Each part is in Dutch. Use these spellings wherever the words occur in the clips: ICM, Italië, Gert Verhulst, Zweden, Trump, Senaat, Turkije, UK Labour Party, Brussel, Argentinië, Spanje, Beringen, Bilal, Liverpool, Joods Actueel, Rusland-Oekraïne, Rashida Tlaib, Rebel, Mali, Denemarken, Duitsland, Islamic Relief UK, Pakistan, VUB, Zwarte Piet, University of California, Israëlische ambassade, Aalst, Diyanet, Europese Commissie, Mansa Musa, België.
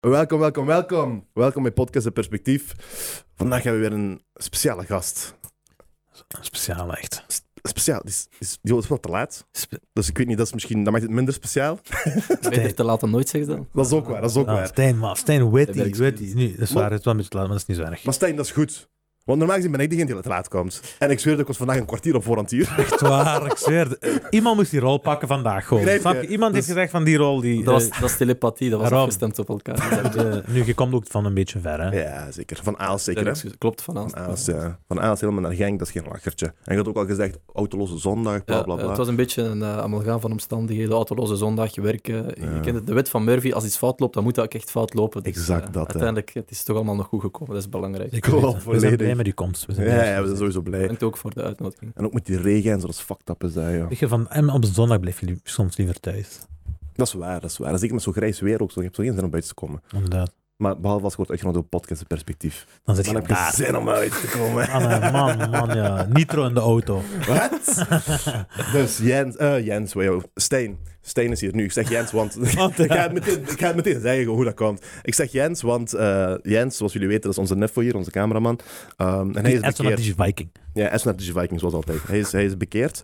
Welkom. Welkom bij Podcasten Perspectief. Vandaag hebben we weer een speciale gast. Speciaal, echt. Speciaal. Die was wel te laat. Dus ik weet niet, dat maakt het minder speciaal. Beter te laat dan nooit, zeg dan. Dat is ook waar, waar. Stijn, weet die. Nu, dat is waar, het was een beetje te laat, maar dat is niet zo erg. Maar Stijn, dat is goed. Want normaal gezien ben ik degene die te laat komt. En ik zweer dat ik was vandaag een kwartier op voorhand hier. Echt waar, ik zweer. Iemand moest die rol pakken vandaag gewoon. Iemand heeft gezegd van die rol die... Dat is telepathie, dat was afgestemd op elkaar. Nu, je komt ook van een beetje ver, hè? Ja, zeker. Van Aalst, zeker, hè? Ja, klopt, van Aalst. Van Aalst helemaal naar Genk, dat is geen lachertje. En je had ook al gezegd, autoloze zondag, bla, bla, bla. Het was een beetje een amalgaam van omstandigheden. Autoloze zondag, werken. Ja. Je kent de wet van Murphy, als iets fout loopt, dan moet dat ook echt fout lopen. Dus, exact dat, uiteindelijk, het is toch allemaal nog goed gekomen, dat is belangrijk. Ik geloof volledig. Blij met die komst. We zijn sowieso blij. Dank ook voor de uitnodiging. En ook met die regen en zo, dat is fucked up, is dat, ja. En op zondag blijf je soms liever thuis. Dat is waar. Zeker met zo'n grijs weer ook zo. Je hebt zo geen zin om buiten te komen. Inderdaad. Maar behalve als je wordt uitgenodigd op Podcasten Perspectief. Dan zit je daar. Zin om uit te komen. Man, ja. Nitro in de auto. Wat? Dus Jens, Stijn. Stijn is hier nu. Ik zeg Jens, want... ik ga het meteen zeggen hoe dat komt. Ik zeg Jens, want Jens, zoals jullie weten, dat is onze neffo hier, onze cameraman. En hij is Estoniatische Viking. Ja, Estoniatische Viking, zoals altijd. Hij is bekeerd.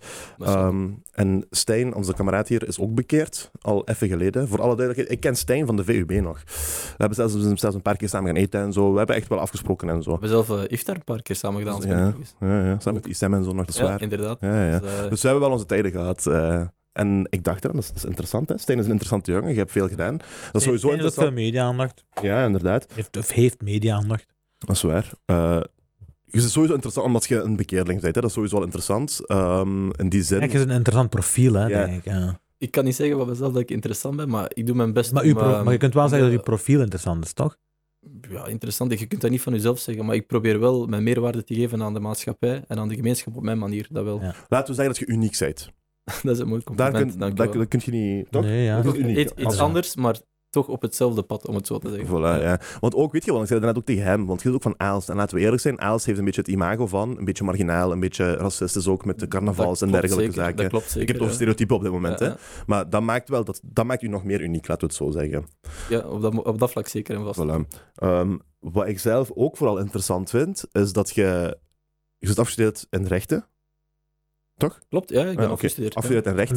En Stijn, onze kameraad hier, is ook bekeerd. Al even geleden. Voor alle duidelijkheid, ik ken Stijn van de VUB nog. We hebben zelfs een paar keer samen gaan eten en zo. We hebben echt wel afgesproken en zo. We hebben zelf Iftar een paar keer samen gedaan. Ja. Samen met ICM en zo nog, dat is waar. Ja, inderdaad. Ja. Dus we hebben wel onze tijden gehad... En ik dacht eraan, dat is interessant, hè? Stijn is een interessante jongen, je hebt veel gedaan. Dat is sowieso interessant. Heeft veel media-aandacht. Ja, inderdaad. Heeft media-aandacht. Dat is waar. Het is sowieso interessant, omdat je een bekeerling bent, hè? Dat is sowieso wel interessant. In die zin... Kijk, je is een interessant profiel, hè, denk ik. Ja. Ik kan niet zeggen wat mezelf dat ik interessant ben, maar ik doe mijn best maar je kunt wel zeggen dat je profiel interessant is, toch? Ja, interessant. Je kunt dat niet van jezelf zeggen, maar ik probeer wel mijn meerwaarde te geven aan de maatschappij en aan de gemeenschap op mijn manier, dat wel. Ja. Laten we zeggen dat je uniek bent. Dat is een mooi compliment. Daar kun je niet... Toch? Nee, ja. Dat is uniek. Iets anders, maar toch op hetzelfde pad, om het zo te zeggen. Voilà, ja. Want ook, weet je wel, ik zei dat net ook tegen hem, want je is ook van Aalst. En laten we eerlijk zijn, Aalst heeft een beetje het imago van, een beetje marginaal, een beetje racistisch ook met de carnavals en dergelijke zaken. Dat klopt zeker. Ik heb het over stereotypen op dit moment, hè. Maar dat maakt u nog meer uniek, laten we het zo zeggen. Ja, op dat vlak zeker en vast. Voilà. Wat ik zelf ook vooral interessant vind, is dat je zit afgestudeerd in rechten. Toch? Klopt, ja. Ik ben afgestudeerd. Afgestudeerd in rechten.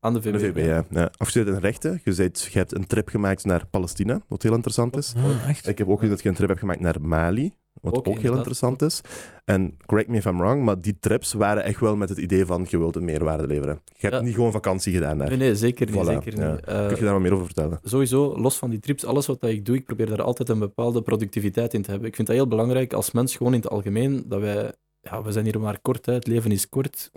Aan de VUB. Ja. Afgestudeerd in rechten. Je hebt een trip gemaakt naar Palestina, wat heel interessant is. Oh, echt? Ik heb ook gezien dat je een trip hebt gemaakt naar Mali, wat ook heel interessant is. En correct me if I'm wrong, maar die trips waren echt wel met het idee van je wilt een meerwaarde leveren. Je hebt niet gewoon vakantie gedaan daar. Nee, zeker niet. Voilà, zeker niet. Kun je daar wat meer over vertellen? Sowieso, los van die trips, alles wat ik doe, ik probeer daar altijd een bepaalde productiviteit in te hebben. Ik vind dat heel belangrijk als mens, gewoon in het algemeen, dat wij... Ja, we zijn hier maar kort, hè. Het leven is kort.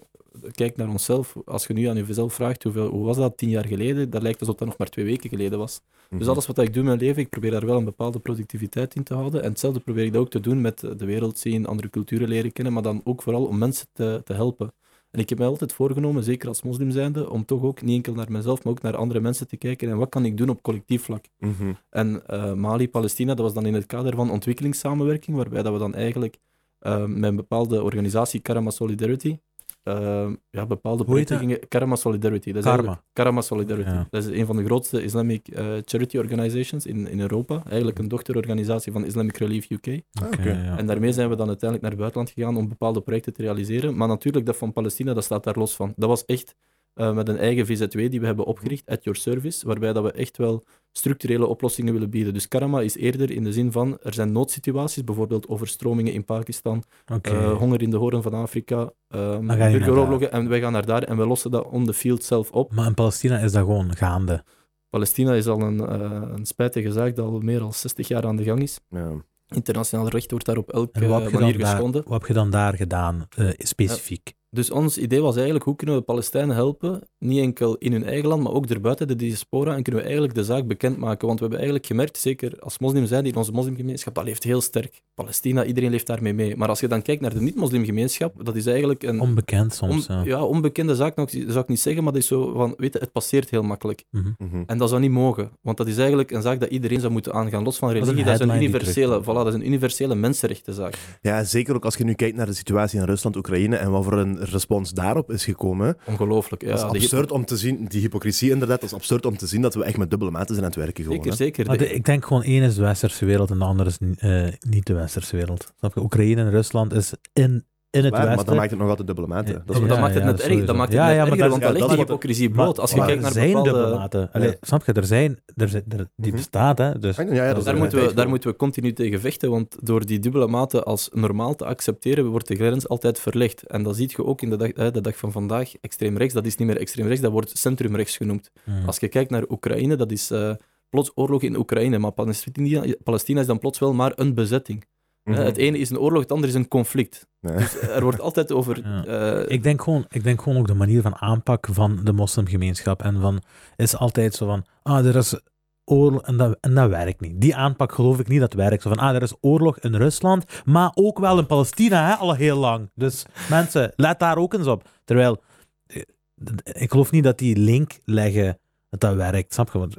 Kijk naar onszelf. Als je nu aan jezelf vraagt, hoe was dat 10 jaar geleden? Dat lijkt alsof dat nog maar 2 weken geleden was. Mm-hmm. Dus alles wat ik doe in mijn leven, ik probeer daar wel een bepaalde productiviteit in te houden. En hetzelfde probeer ik dat ook te doen met de wereld zien, andere culturen leren kennen, maar dan ook vooral om mensen te helpen. En ik heb mij altijd voorgenomen, zeker als moslim zijnde, om toch ook niet enkel naar mezelf, maar ook naar andere mensen te kijken. En wat kan ik doen op collectief vlak? Mm-hmm. En Mali, Palestina, dat was dan in het kader van ontwikkelingssamenwerking, waarbij dat we dan eigenlijk... met een bepaalde organisatie, Karama Solidarity. Bepaalde projecten gingen... Karama Solidarity. Karama Solidarity. Ja. Dat is een van de grootste Islamic charity organizations in Europa. Eigenlijk een dochterorganisatie van Islamic Relief UK. Okay. En daarmee zijn we dan uiteindelijk naar het buitenland gegaan om bepaalde projecten te realiseren. Maar natuurlijk, dat van Palestina, dat staat daar los van. Dat was echt met een eigen VZW die we hebben opgericht, At Your Service, waarbij dat we echt wel structurele oplossingen willen bieden. Dus Karama is eerder in de zin van, er zijn noodsituaties, bijvoorbeeld overstromingen in Pakistan, honger in de hoorn van Afrika, burgeroorlogen, en wij gaan naar daar en we lossen dat on the field zelf op. Maar in Palestina is dat gewoon gaande? Palestina is al een spijtige zaak dat al meer dan 60 jaar aan de gang is. Ja. Internationaal recht wordt daar op elke manier geschonden. Wat heb je dan daar gedaan, specifiek? Dus ons idee was eigenlijk, hoe kunnen we de Palestijnen helpen? Niet enkel in hun eigen land, maar ook daarbuiten, de diaspora. En kunnen we eigenlijk de zaak bekendmaken? Want we hebben eigenlijk gemerkt, zeker als moslims zijn, in onze moslimgemeenschap, dat leeft heel sterk. Palestina, iedereen leeft daarmee mee. Maar als je dan kijkt naar de niet-moslimgemeenschap, dat is eigenlijk een... Onbekend soms, onbekende zaak, nog, zou ik niet zeggen, maar dat is zo van, weet je, het passeert heel makkelijk. Mm-hmm. En dat zou niet mogen. Want dat is eigenlijk een zaak dat iedereen zou moeten aangaan. Los van religie, dat is een universele mensenrechtenzaak. Ja, zeker ook als je nu kijkt naar de situatie in Rusland-Oekraïne en wat voor een respons daarop is gekomen. Ongelooflijk, ja. Dat is absurd om te zien, die hypocrisie inderdaad, dat is absurd om te zien dat we echt met dubbele maten zijn aan het werken. Gewoon, zeker. Maar ik denk gewoon, één is de westerse wereld en de ander is niet de westerse wereld. Snap je? Oekraïne en Rusland is in het westen. Maar dat maakt het nog altijd dubbele maten. Dat maakt het net erg. Dat maakt het net erger, want daar ligt die hypocrisie bloot. Als je kijkt naar bepaalde... dubbele maten. Allee, snap je, die bestaat, hè. Dus, daar moeten we continu tegen vechten, want door die dubbele maten als normaal te accepteren, wordt de grens altijd verlegd. En dat zie je ook in de dag van vandaag. Extreem rechts, dat is niet meer extreem rechts, dat wordt centrumrechts genoemd. Als je kijkt naar Oekraïne, dat is plots oorlog in Oekraïne, maar Palestina is dan plots wel maar een bezetting. Mm-hmm. Het ene is een oorlog, het andere is een conflict. Nee. Dus er wordt altijd over... Ja. Ik denk gewoon ook de manier van aanpak van de moslimgemeenschap. En van, is altijd zo van, er is oorlog en dat werkt niet. Die aanpak geloof ik niet, dat werkt. Zo van, er is oorlog in Rusland, maar ook wel in Palestina, hè, al heel lang. Dus mensen, let daar ook eens op. Terwijl, ik geloof niet dat die link leggen dat werkt, snap je? Want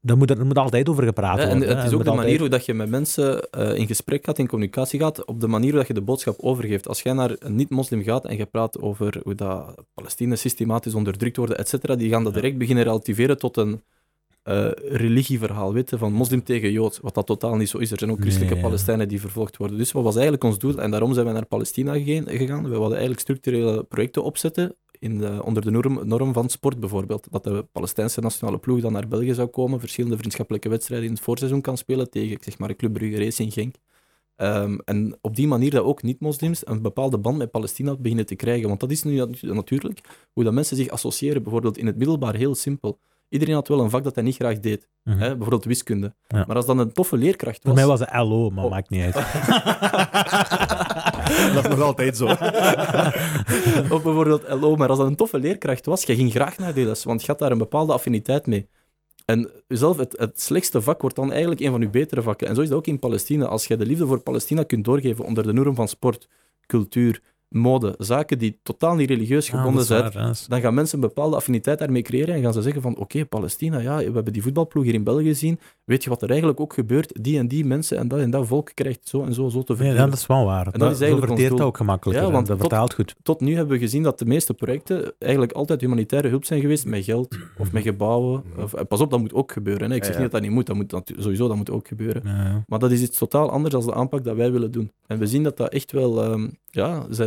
daar moet altijd over gepraat worden. En het is ook de manier hoe dat je met mensen in gesprek gaat, in communicatie gaat, op de manier hoe dat je de boodschap overgeeft. Als jij naar een niet-moslim gaat en je praat over hoe dat Palestinen systematisch onderdrukt worden, et cetera, die gaan dat direct beginnen relativeren tot een religieverhaal, weten, van moslim tegen jood, wat dat totaal niet zo is. Er zijn ook christelijke Palestijnen die vervolgd worden. Dus wat was eigenlijk ons doel? En daarom zijn we naar Palestina gegaan. We wilden eigenlijk structurele projecten opzetten, onder de norm van sport bijvoorbeeld. Dat de Palestijnse nationale ploeg dan naar België zou komen, verschillende vriendschappelijke wedstrijden in het voorseizoen kan spelen tegen, zeg maar, Club Brugge Racing Genk. En op die manier dat ook niet-moslims een bepaalde band met Palestina beginnen te krijgen. Want dat is nu natuurlijk hoe dat mensen zich associëren. Bijvoorbeeld in het middelbaar heel simpel. Iedereen had wel een vak dat hij niet graag deed. Mm-hmm. Hè? Bijvoorbeeld wiskunde. Ja. Maar als dan een toffe leerkracht was... Voor mij was het LO, maar maakt niet uit. Dat is nog altijd zo. Of bijvoorbeeld LO, maar als dat een toffe leerkracht was, je ging graag naar die les, want je had daar een bepaalde affiniteit mee. En zelf het slechtste vak wordt dan eigenlijk een van je betere vakken. En zo is dat ook in Palestina. Als je de liefde voor Palestina kunt doorgeven onder de norm van sport, cultuur, mode, zaken die totaal niet religieus gebonden zijn, dan gaan mensen een bepaalde affiniteit daarmee creëren en gaan ze zeggen van, oké, Palestina, ja, we hebben die voetbalploeg hier in België gezien, weet je wat er eigenlijk ook gebeurt? Die en die mensen en dat volk krijgt zo te verteren. Ja, dat is wel waar. En dat zo verteert dat ook gemakkelijk. Ja, want dat vertaalt goed. Tot nu hebben we gezien dat de meeste projecten eigenlijk altijd humanitaire hulp zijn geweest, met geld of met gebouwen. Of, pas op, dat moet ook gebeuren. Hè. Ik zeg niet dat niet moet, dat moet ook gebeuren. Ja. Maar dat is iets totaal anders dan de aanpak dat wij willen doen. En we zien dat dat echt wel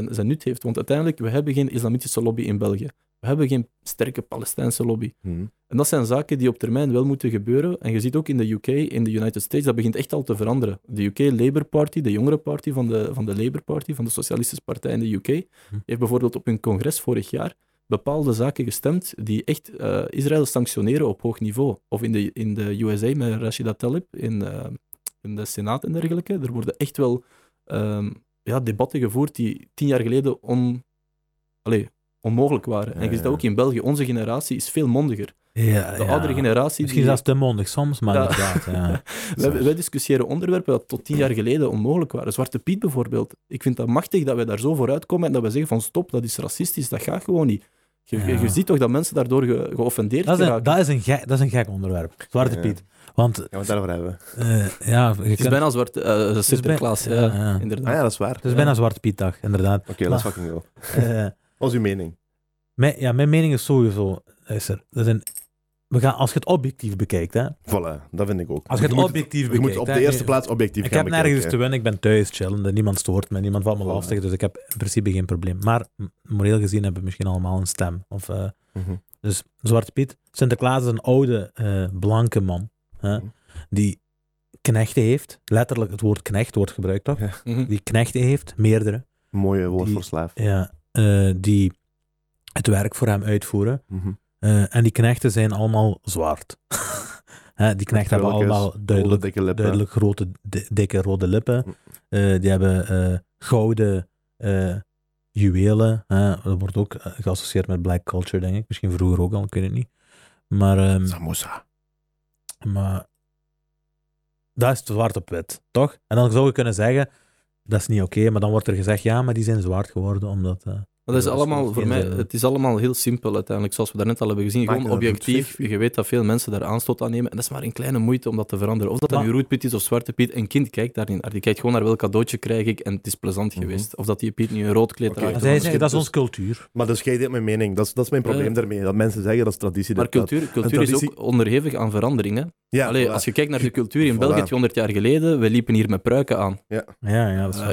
zijn nut heeft. Want uiteindelijk, we hebben geen islamitische lobby in België. We hebben geen sterke Palestijnse lobby. Hmm. En dat zijn zaken die op termijn wel moeten gebeuren. En je ziet ook in de UK, in de United States, dat begint echt al te veranderen. De UK Labour Party, de jongere partij van de Labour Party, van de Socialistische Partij in de UK, heeft bijvoorbeeld op hun congres vorig jaar bepaalde zaken gestemd die echt Israël sanctioneren op hoog niveau. Of in de USA met Rashida Tlaib in de Senaat en dergelijke. Er worden echt wel debatten gevoerd die 10 jaar geleden onmogelijk waren. En je ziet dat ook in België. Onze generatie is veel mondiger. Ja, de oudere generatie... Misschien zelfs te mondig soms, maar inderdaad. Ja. Wij discussiëren onderwerpen dat tot 10 jaar geleden onmogelijk waren. Zwarte Piet bijvoorbeeld. Ik vind dat machtig dat wij daar zo vooruit komen en dat wij zeggen van stop, dat is racistisch, dat gaat gewoon niet. Je ziet toch dat mensen daardoor geoffendeerd geraken. Dat is een gek onderwerp. Zwarte Piet. Want daarover hebben we. Het is bijna Sinterklaas. Inderdaad. Ah ja, dat is waar. Het is bijna Zwarte Pietdag, inderdaad. Oké, dat is fucking wel. Wat is uw mening? Mijn mening is sowieso... Als je het objectief bekijkt... Hè, voilà, dat vind ik ook. Als je het objectief bekijkt... Je moet op de eerste plaats objectief gaan bekijken. Ik heb nergens te winnen, ik ben thuis chillende, niemand stoort me, niemand valt me lastig, dus ik heb in principe geen probleem. Maar moreel gezien hebben we misschien allemaal een stem. Of, Dus Zwarte Piet, Sinterklaas is een oude, blanke man, die knechten heeft. Letterlijk het woord knecht wordt gebruikt, toch? Ja. Die knechten heeft, meerdere. Mooie woord voor slaaf. Ja. Die het werk voor hem uitvoeren. En die knechten zijn allemaal zwart. Die knechten hebben allemaal duidelijk grote, dikke rode lippen. Die hebben gouden juwelen. Dat wordt ook geassocieerd met black culture, denk ik. Misschien vroeger ook al, ik weet het niet. Maar... Samosa. Maar... Dat is zwart op wit, toch? En dan zou je kunnen zeggen... Dat is niet oké, maar dan wordt er gezegd, ja, maar die zijn zwart geworden, omdat... Maar dat is allemaal, voor mij, het is allemaal heel simpel uiteindelijk, zoals we daarnet al hebben gezien. Maak gewoon objectief, je weet dat veel mensen daar aanstoot aan nemen. En dat is maar een kleine moeite om dat te veranderen. Of dat dan Rood Piet is of Zwarte Piet, een kind kijkt daar niet naar. Die kijkt gewoon naar welk cadeautje krijg ik en het is plezant geweest. Of dat die Piet nu een rood kleed draagt. Zij zeggen, dat is onze cultuur. Maar dus jij deelt mijn mening, dat is mijn probleem daarmee. Dat mensen zeggen, dat is traditie. Maar cultuur is ook onderhevig aan veranderingen. Ja, als je kijkt naar de cultuur in België 200 jaar geleden, we liepen hier met pruiken aan.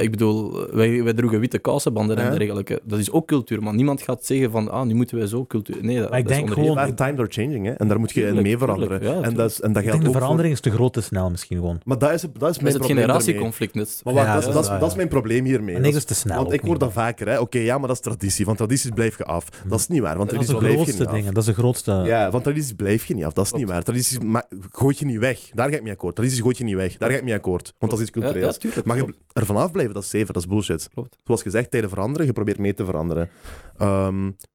Ik bedoel, wij droegen witte kousenbanden en dergelijke. Dat is ook cultuur, maar niemand gaat zeggen van nu moeten wij zo cultuur... Nee, maar ik denk gewoon... Maar times are changing, hè? En daar moet je mee veranderen. Ja, en dat geldt ook de verandering is te groot te snel misschien gewoon. Maar dat is mijn probleem. Het generatieconflict net. Maar dat is mijn probleem hiermee. En is te snel. Want ik hoor dat vaker, hè. Oké, ja, maar dat is traditie. Van tradities blijf je af. Dat is niet waar, want tradities blijf je niet af. Dat is de grootste... Ja, van tradities blijf je niet af. Dat is niet waar. Tradities gooit je niet weg. Daar ga ik mee akkoord. Tradities gooit je niet weg. Daar ga ik mee akkoord. Want dat is iets cultureels. Maar er vanaf blijven, dat is zeven. Dat is bullshit. Zoals gezegd, tijden veranderen. Je probeert mee te veranderen.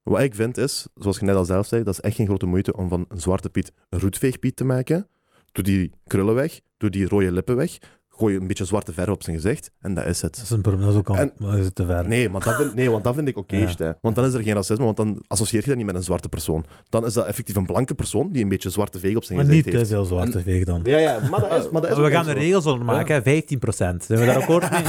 Wat ik vind is, zoals je net al zelf zei, dat is echt geen grote moeite om van een Zwarte Piet een roetveegpiet te maken. Doe die krullen weg, doe die rode lippen weg, gooi een beetje zwarte verf op zijn gezicht en dat is het. Dat is een probleem, dat is ook al is het te ver. Nee, want dat vind ik oké. Ja. Want dan is er geen racisme, want dan associeer je dat niet met een zwarte persoon. Dan is dat effectief een blanke persoon die een beetje zwarte veeg op zijn gezicht heeft. Maar niet te veel zwarte veeg dan. Ja, maar dat is... Maar dat is we gaan er regels onder maken, 15%. Zijn we daar akkoord mee?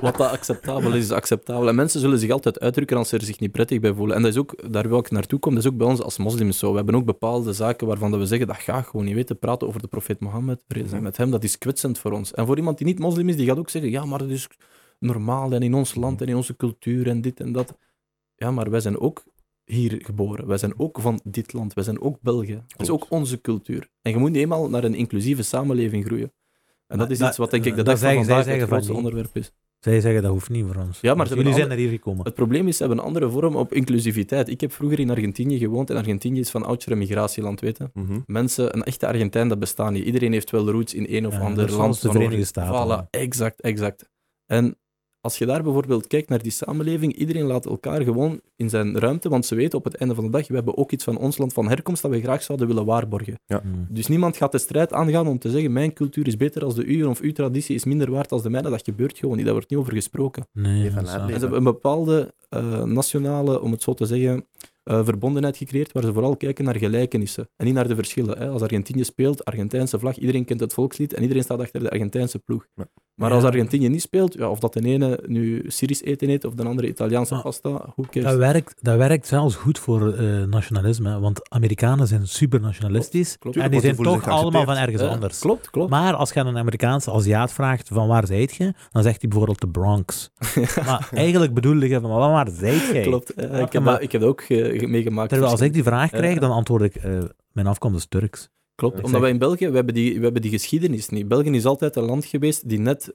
Wat dat acceptabel is acceptabel. En mensen zullen zich altijd uitdrukken als ze er zich niet prettig bij voelen. En dat is ook, daar wil ik naartoe komen, dat is ook bij ons als moslims zo. We hebben ook bepaalde zaken waarvan dat we zeggen, dat ga gewoon niet weten, praten over de profeet Mohammed, vrede zijn met hem, dat is kwetsend voor ons. En voor iemand die niet moslim is, die gaat ook zeggen, ja, maar dat is normaal en in ons land en in onze cultuur en dit en dat. Ja, maar wij zijn ook hier geboren. Wij zijn ook van dit land. Wij zijn ook België. Dat is ook onze cultuur. En je moet eenmaal naar een inclusieve samenleving groeien. En dat is iets wat, denk ik, de dag van vandaag het grootste onderwerp is. Zij zeggen, dat hoeft niet voor ons. Ja, maar jullie zijn naar hier gekomen. Het probleem is, ze hebben een andere vorm op inclusiviteit. Ik heb vroeger in Argentinië gewoond en Argentinië is van oudsher een migratieland, weten. Mensen, een echte Argentijn, dat bestaat niet. Iedereen heeft wel roots in een of ander land. De Verenigde Staten. Voilà, exact. En als je daar bijvoorbeeld kijkt naar die samenleving, iedereen laat elkaar gewoon in zijn ruimte, want ze weten op het einde van de dag, we hebben ook iets van ons land van herkomst dat we graag zouden willen waarborgen. Ja. Dus niemand gaat de strijd aangaan om te zeggen, mijn cultuur is beter als de uwe, of uw traditie is minder waard als de mijne. Dat gebeurt gewoon niet, daar wordt niet over gesproken. Nee, ze hebben een bepaalde nationale, om het zo te zeggen, verbondenheid gecreëerd, waar ze vooral kijken naar gelijkenissen en niet naar de verschillen. Hè. Als Argentinië speelt, Argentijnse vlag, iedereen kent het volkslied en iedereen staat achter de Argentijnse ploeg. Ja. Maar als Argentinië niet speelt, of dat de ene nu Syrisch eten eet of de andere Italiaanse pasta, hoe cares? Dat werkt zelfs goed voor nationalisme, hè, want Amerikanen zijn supernationalistisch en die zijn toch allemaal van ergens anders. Klopt. Maar als je aan een Amerikaanse Aziat vraagt van waar zijt je, dan zegt hij bijvoorbeeld de Bronx. Maar eigenlijk bedoel je van waar zijt jij? Klopt, ik heb dat ook meegemaakt. Terwijl als ik die vraag krijg, dan antwoord ik mijn afkomst is Turks. Klopt, omdat wij in België, we hebben die geschiedenis niet. België is altijd een land geweest die net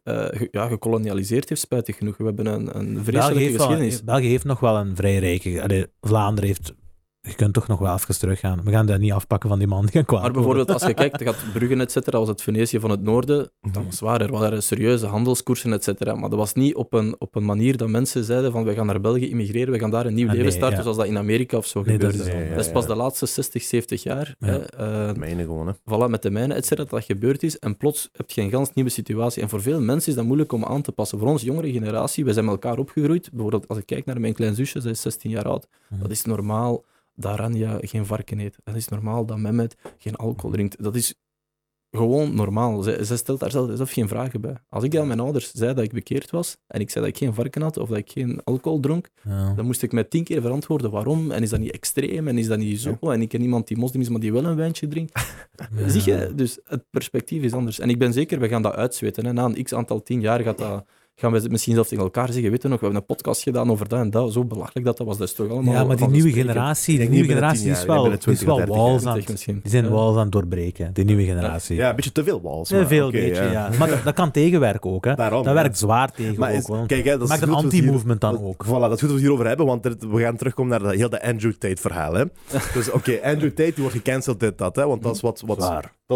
gekolonialiseerd heeft, spijtig genoeg. We hebben een vreselijke geschiedenis. België heeft nog wel een vrij rijke... Vlaanderen heeft... Je kunt toch nog wel even teruggaan. We gaan dat niet afpakken van die man. Maar bijvoorbeeld, als je kijkt, gaat Bruggen, et cetera, was het Venetië van het noorden. Dat was waar, er waren serieuze handelskoersen, et cetera. Maar dat was niet op een manier dat mensen zeiden van, we gaan naar België immigreren, we gaan daar een nieuw leven starten, zoals dat in Amerika of zo gebeurde. Dat is pas de laatste 60, 70 jaar. Mijnen gewoon, hè. Voilà, met de mijnen, et cetera, dat dat gebeurd is. En plots heb je een gans nieuwe situatie. En voor veel mensen is dat moeilijk om aan te passen. Voor ons jongere generatie, wij zijn met elkaar opgegroeid. Bijvoorbeeld, als ik kijk naar mijn klein zusje, zij is 16 jaar oud. Dat is normaal. Dat Rania geen varken eet. Dat is normaal dat Mehmet geen alcohol drinkt. Dat is gewoon normaal. Zij stelt daar zelf geen vragen bij. Als ik aan mijn ouders zei dat ik bekeerd was, en ik zei dat ik geen varken had, of dat ik geen alcohol dronk, dan moest ik mij 10 keer verantwoorden waarom, en is dat niet extreem, en is dat niet zo, en ik ken iemand die moslim is, maar die wel een wijntje drinkt. Zie je? Dus het perspectief is anders. En ik ben zeker, we gaan dat uitzweten. Hè. Na een x-aantal 10 jaar gaat dat... Gaan we misschien zelf tegen elkaar zeggen, weet je nog, we hebben een podcast gedaan over dat en dat, zo belachelijk dat was, dat is toch allemaal... Ja, maar die nieuwe generatie, is wel walls aan het... Die zijn walls aan het doorbreken, die nieuwe generatie. Ja, een beetje te veel walls. Een beetje. Maar dat kan tegenwerken ook, hè. Daarom, dat werkt zwaar tegen maar ook. Maakt een anti-movement dan ook. Voilà, dat is goed dat we het hierover hebben, want we gaan terugkomen naar heel de Andrew Tate-verhaal, hè. Dus oké, Andrew Tate, die wordt gecanceld, want dat is wat...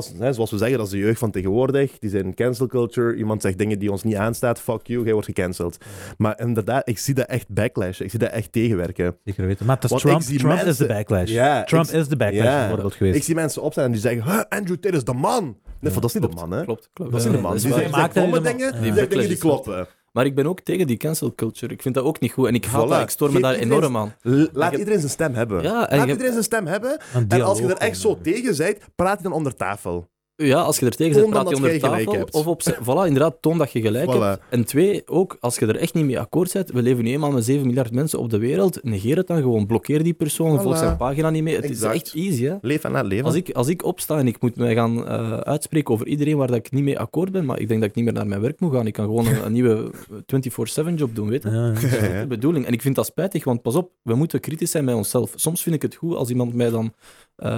Zoals we zeggen, dat is de jeugd van tegenwoordig. Die zijn cancel culture. Iemand zegt dingen die ons niet aanstaat. Fuck you, jij wordt gecanceld. Maar inderdaad, ik zie dat echt backlash. Ik zie dat echt tegenwerken. Zeker weten. Maar het is Trump is de backlash. Ja, Trump is de backlash bijvoorbeeld geweest. Ik zie mensen opstaan en die zeggen, Andrew Tate is de man. Nee, dat is niet de man, hè. Klopt. Dat is niet de man. Die zegt domme dingen die kloppen. Maar ik ben ook tegen die cancel culture. Ik vind dat ook niet goed. En ik haat dat. Ik stoor me daar enorm aan. Laat iedereen zijn stem hebben. Laat iedereen zijn stem hebben. En als je er echt zo tegen bent, praat je dan onder tafel. Ja, als je er tegen zit, praat je onder tafel. Of op voilà, inderdaad, toon dat je gelijk hebt. En twee, ook, als je er echt niet mee akkoord bent, we leven nu eenmaal met 7 miljard mensen op de wereld, negeer het dan gewoon, blokkeer die persoon, volg zijn pagina niet mee. Het exact. Is echt easy, hè. Leef en laat leven. Als ik opsta en ik moet mij gaan uitspreken over iedereen waar dat ik niet mee akkoord ben, maar ik denk dat ik niet meer naar mijn werk moet gaan, ik kan gewoon een nieuwe 24/7 job doen, weet je. Ja, ja. Dat is de bedoeling. En ik vind dat spijtig, want pas op, we moeten kritisch zijn bij onszelf. Soms vind ik het goed als iemand mij dan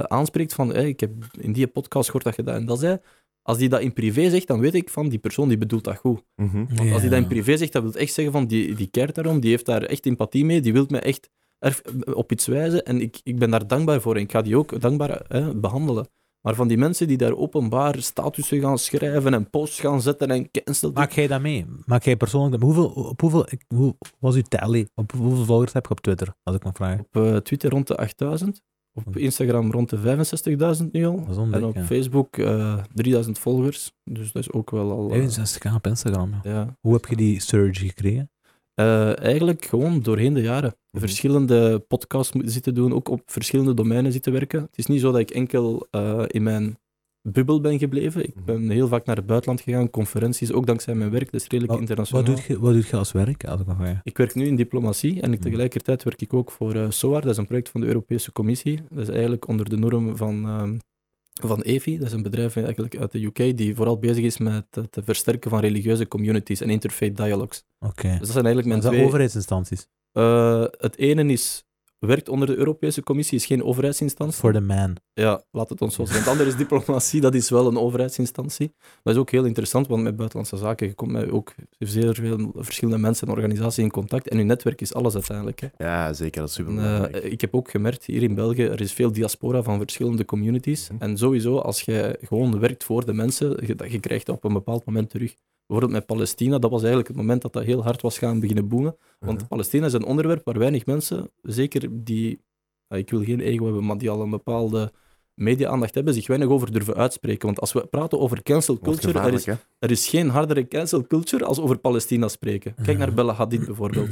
aanspreekt van, hey, ik heb in die podcast gehoord dat je dat en dat zei. Als die dat in privé zegt, dan weet ik van, die persoon die bedoelt dat goed. Mm-hmm. Want als die dat in privé zegt, dat wil echt zeggen van, die keert daarom, die heeft daar echt empathie mee, die wil mij echt op iets wijzen en ik ben daar dankbaar voor en ik ga die ook dankbaar behandelen. Maar van die mensen die daar openbaar statussen gaan schrijven en posts gaan zetten en cancelen... Maak jij dat mee? Maak jij persoonlijk... Hoe was uw tally? Hoeveel volgers heb je op Twitter? Als ik mag vragen. Op Twitter rond de 8000. Op Instagram rond de 65.000 nu al. En op Facebook 3.000 volgers. Dus dat is ook wel al... 61.000 op Instagram. Ja. Hoe heb je die surge gekregen? Eigenlijk gewoon doorheen de jaren. Verschillende podcasts zitten doen, ook op verschillende domeinen zitten werken. Het is niet zo dat ik enkel in mijn bubbel ben gebleven. Ik ben heel vaak naar het buitenland gegaan, conferenties, ook dankzij mijn werk, dat is redelijk internationaal. Wat doet je als werk? Ik werk nu in diplomatie en tegelijkertijd werk ik ook voor SOAR, dat is een project van de Europese Commissie. Dat is eigenlijk onder de norm van EFI, dat is een bedrijf eigenlijk uit de UK die vooral bezig is met het versterken van religieuze communities en interfaith dialogues. Okay. Dus dat zijn eigenlijk mijn twee... overheidsinstanties? Het ene is... werkt onder de Europese Commissie, is geen overheidsinstantie. For the man. Ja, laat het ons zo zeggen. Het andere is diplomatie, dat is wel een overheidsinstantie. Maar dat is ook heel interessant, want met buitenlandse zaken, je komt met ook zeer veel verschillende mensen en organisaties in contact. En je netwerk is alles uiteindelijk. Hè. Ja, zeker, dat is superbelangrijk. Ik heb ook gemerkt, hier in België, er is veel diaspora van verschillende communities. En sowieso, als je gewoon werkt voor de mensen, je krijgt dat op een bepaald moment terug. Bijvoorbeeld met Palestina, dat was eigenlijk het moment dat dat heel hard was gaan beginnen boomen. Want Palestina is een onderwerp waar weinig mensen, zeker die, ik wil geen ego hebben, maar die al een bepaalde media-aandacht hebben, zich weinig over durven uitspreken. Want als we praten over cancel culture, er is geen hardere cancel culture als over Palestina spreken. Kijk naar Bella Hadid bijvoorbeeld.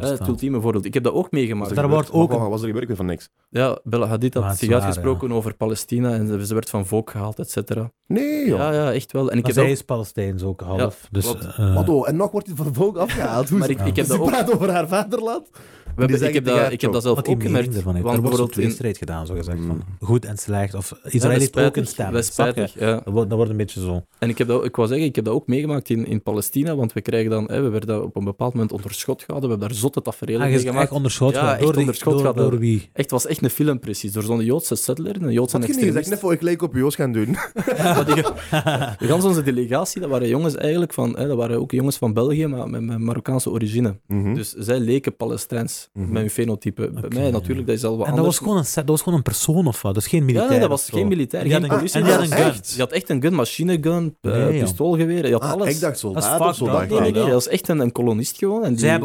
Het ultieme voorbeeld. Ik heb dat ook meegemaakt. Dus daar wordt ook... was er gewerkt van niks. Ja, Bella Hadid had zich uitgesproken over Palestina en ze werd van volk gehaald, et cetera. Nee, joh. Ja, echt wel. En ik heb zij ook... is Palestijns ook half. Ja, dus, en nog wordt hij van volk afgehaald. Maar ik heb dat ook... praat over haar vaderland. Ik heb dat zelf ook gemerkt. Er wordt een tweestrijd gedaan, zo gezegd. Van goed en slecht. Of Israël heeft ook een stem. Dat wordt een beetje zo. En ik heb dat ook meegemaakt in Palestina, want we krijgen dan, we werden op een bepaald moment onder schot gehouden. We hebben daar zotte tafereelen meegemaakt. Echt onder schot gehouden? Door wie? Het was echt een film, precies. Door zo'n Joodse settler, een Joodse extremist. Had je niet gezegd, net voor ik leek op Joost gaan doen? Gans onze delegatie, dat waren jongens eigenlijk van... dat waren ook jongens van België, maar met Marokkaanse origine. Dus zij leken Palestijns. Met hun fenotype. Bij mij natuurlijk, dat is al wat en anders. En dat was gewoon een persoon of wat? Dus geen militair? Nee, dat was geen militair. Je had echt een gun, machine gun, pistoolgeweer. Je had alles. Ik dacht soldaat. Hij was echt een kolonist gewoon. En zij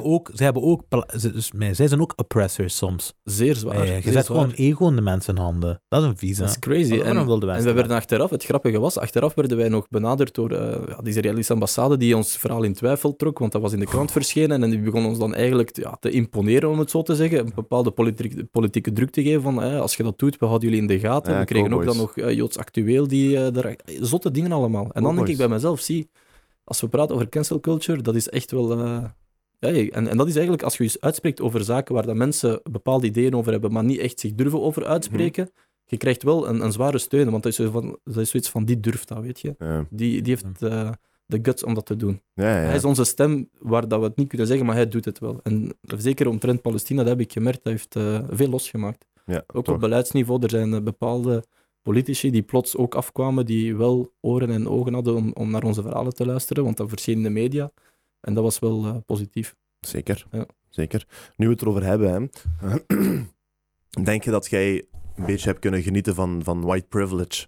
zijn ook oppressors soms. Zeer zwaar. Je zet gewoon een ego in de mensen handen. Dat is een vieze. Dat is crazy. En we werden achteraf, het grappige was, achteraf werden wij nog benaderd door de Israëlische ambassade die ons verhaal in twijfel trok, want dat was in de krant verschenen en die begon ons dan eigenlijk te imponeren, om het zo te zeggen, een bepaalde politieke druk te geven van als je dat doet, we houden jullie in de gaten. We kregen ook dan nog Joods Actueel, die daar zotte dingen allemaal. En dan denk ik bij mezelf, zie, als we praten over cancel culture, dat is echt wel... en dat is eigenlijk als je je uitspreekt over zaken waar dat mensen bepaalde ideeën over hebben, maar niet echt zich durven over uitspreken, je krijgt wel een zware steun, want dat is zoiets van, die durft dat, weet je. Ja. Die heeft... de guts om dat te doen. Ja. Hij is onze stem waar dat we het niet kunnen zeggen, maar hij doet het wel. En zeker omtrent Palestina, dat heb ik gemerkt, dat heeft veel losgemaakt. Ja, ook toch. Op beleidsniveau, er zijn bepaalde politici die plots ook afkwamen, die wel oren en ogen hadden om naar onze verhalen te luisteren, want dat verscheen in de media. En dat was wel positief. Zeker, ja. Zeker. Nu we het erover hebben, hè. Denk je dat jij een beetje hebt kunnen genieten van white privilege?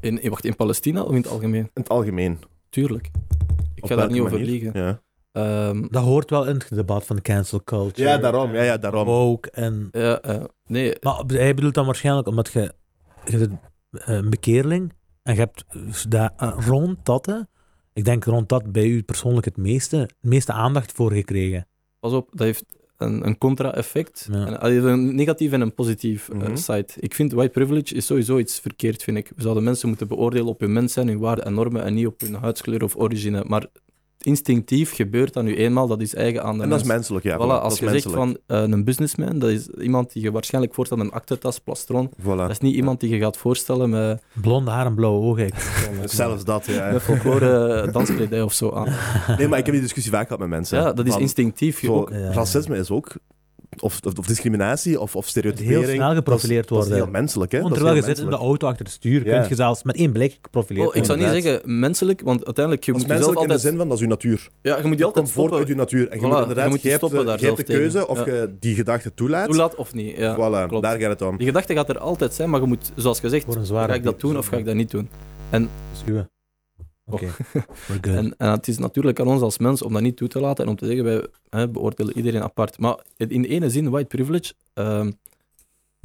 In Palestina of in het algemeen? In het algemeen. Tuurlijk. Ik ga daar niet over liegen. Ja. Dat hoort wel in het debat van de cancel culture. Ja, daarom. Woke en... nee. Maar hij bedoelt dan waarschijnlijk omdat je een bekeerling en je hebt rond dat Ik denk rond dat bij u persoonlijk het meeste aandacht voor gekregen. Pas op, dat heeft een contra-effect. Ja. Een negatief en een positief side. Ik vind white privilege is sowieso iets verkeerd, vind ik. We zouden mensen moeten beoordelen op hun mens zijn, hun waarden en normen en niet op hun huidskleur of origine. Maar instinctief gebeurt dat nu eenmaal, dat is eigen aan de mens. En dat is menselijk, ja. Voilà, als je zegt van een businessman, dat is iemand die je waarschijnlijk voorstelt met een aktentas, plastron. Voilà. Dat is niet iemand die je gaat voorstellen met... blonde haar en blauwe ogen. Zelfs dat, ja. Met folklore danskledij of zo aan. Nee, maar ik heb die discussie vaak gehad met mensen. Ja, dat is instinctief. Racisme is ook... Of discriminatie, of stereotypering. Heel snel geprofileerd worden. Dat is heel menselijk, hè? Terwijl je zit in de auto achter het stuur, kun je zelfs met één blik geprofileerd worden. Ik zou niet zeggen menselijk, want uiteindelijk... Je moet menselijk altijd... in de zin van, dat is je natuur. Ja, je moet die altijd komt voort uit je natuur. En je moet inderdaad, je hebt de keuze of je die gedachte toelaat. Toelaat of niet, ja. Voilà, klopt. Daar gaat het om. Die gedachte gaat er altijd zijn, maar je moet, zoals gezegd, ga ik dat doen of ga ik dat niet doen? En... Okay. En het is natuurlijk aan ons als mens om dat niet toe te laten en om te zeggen, wij beoordelen iedereen apart. Maar in de ene zin, white privilege,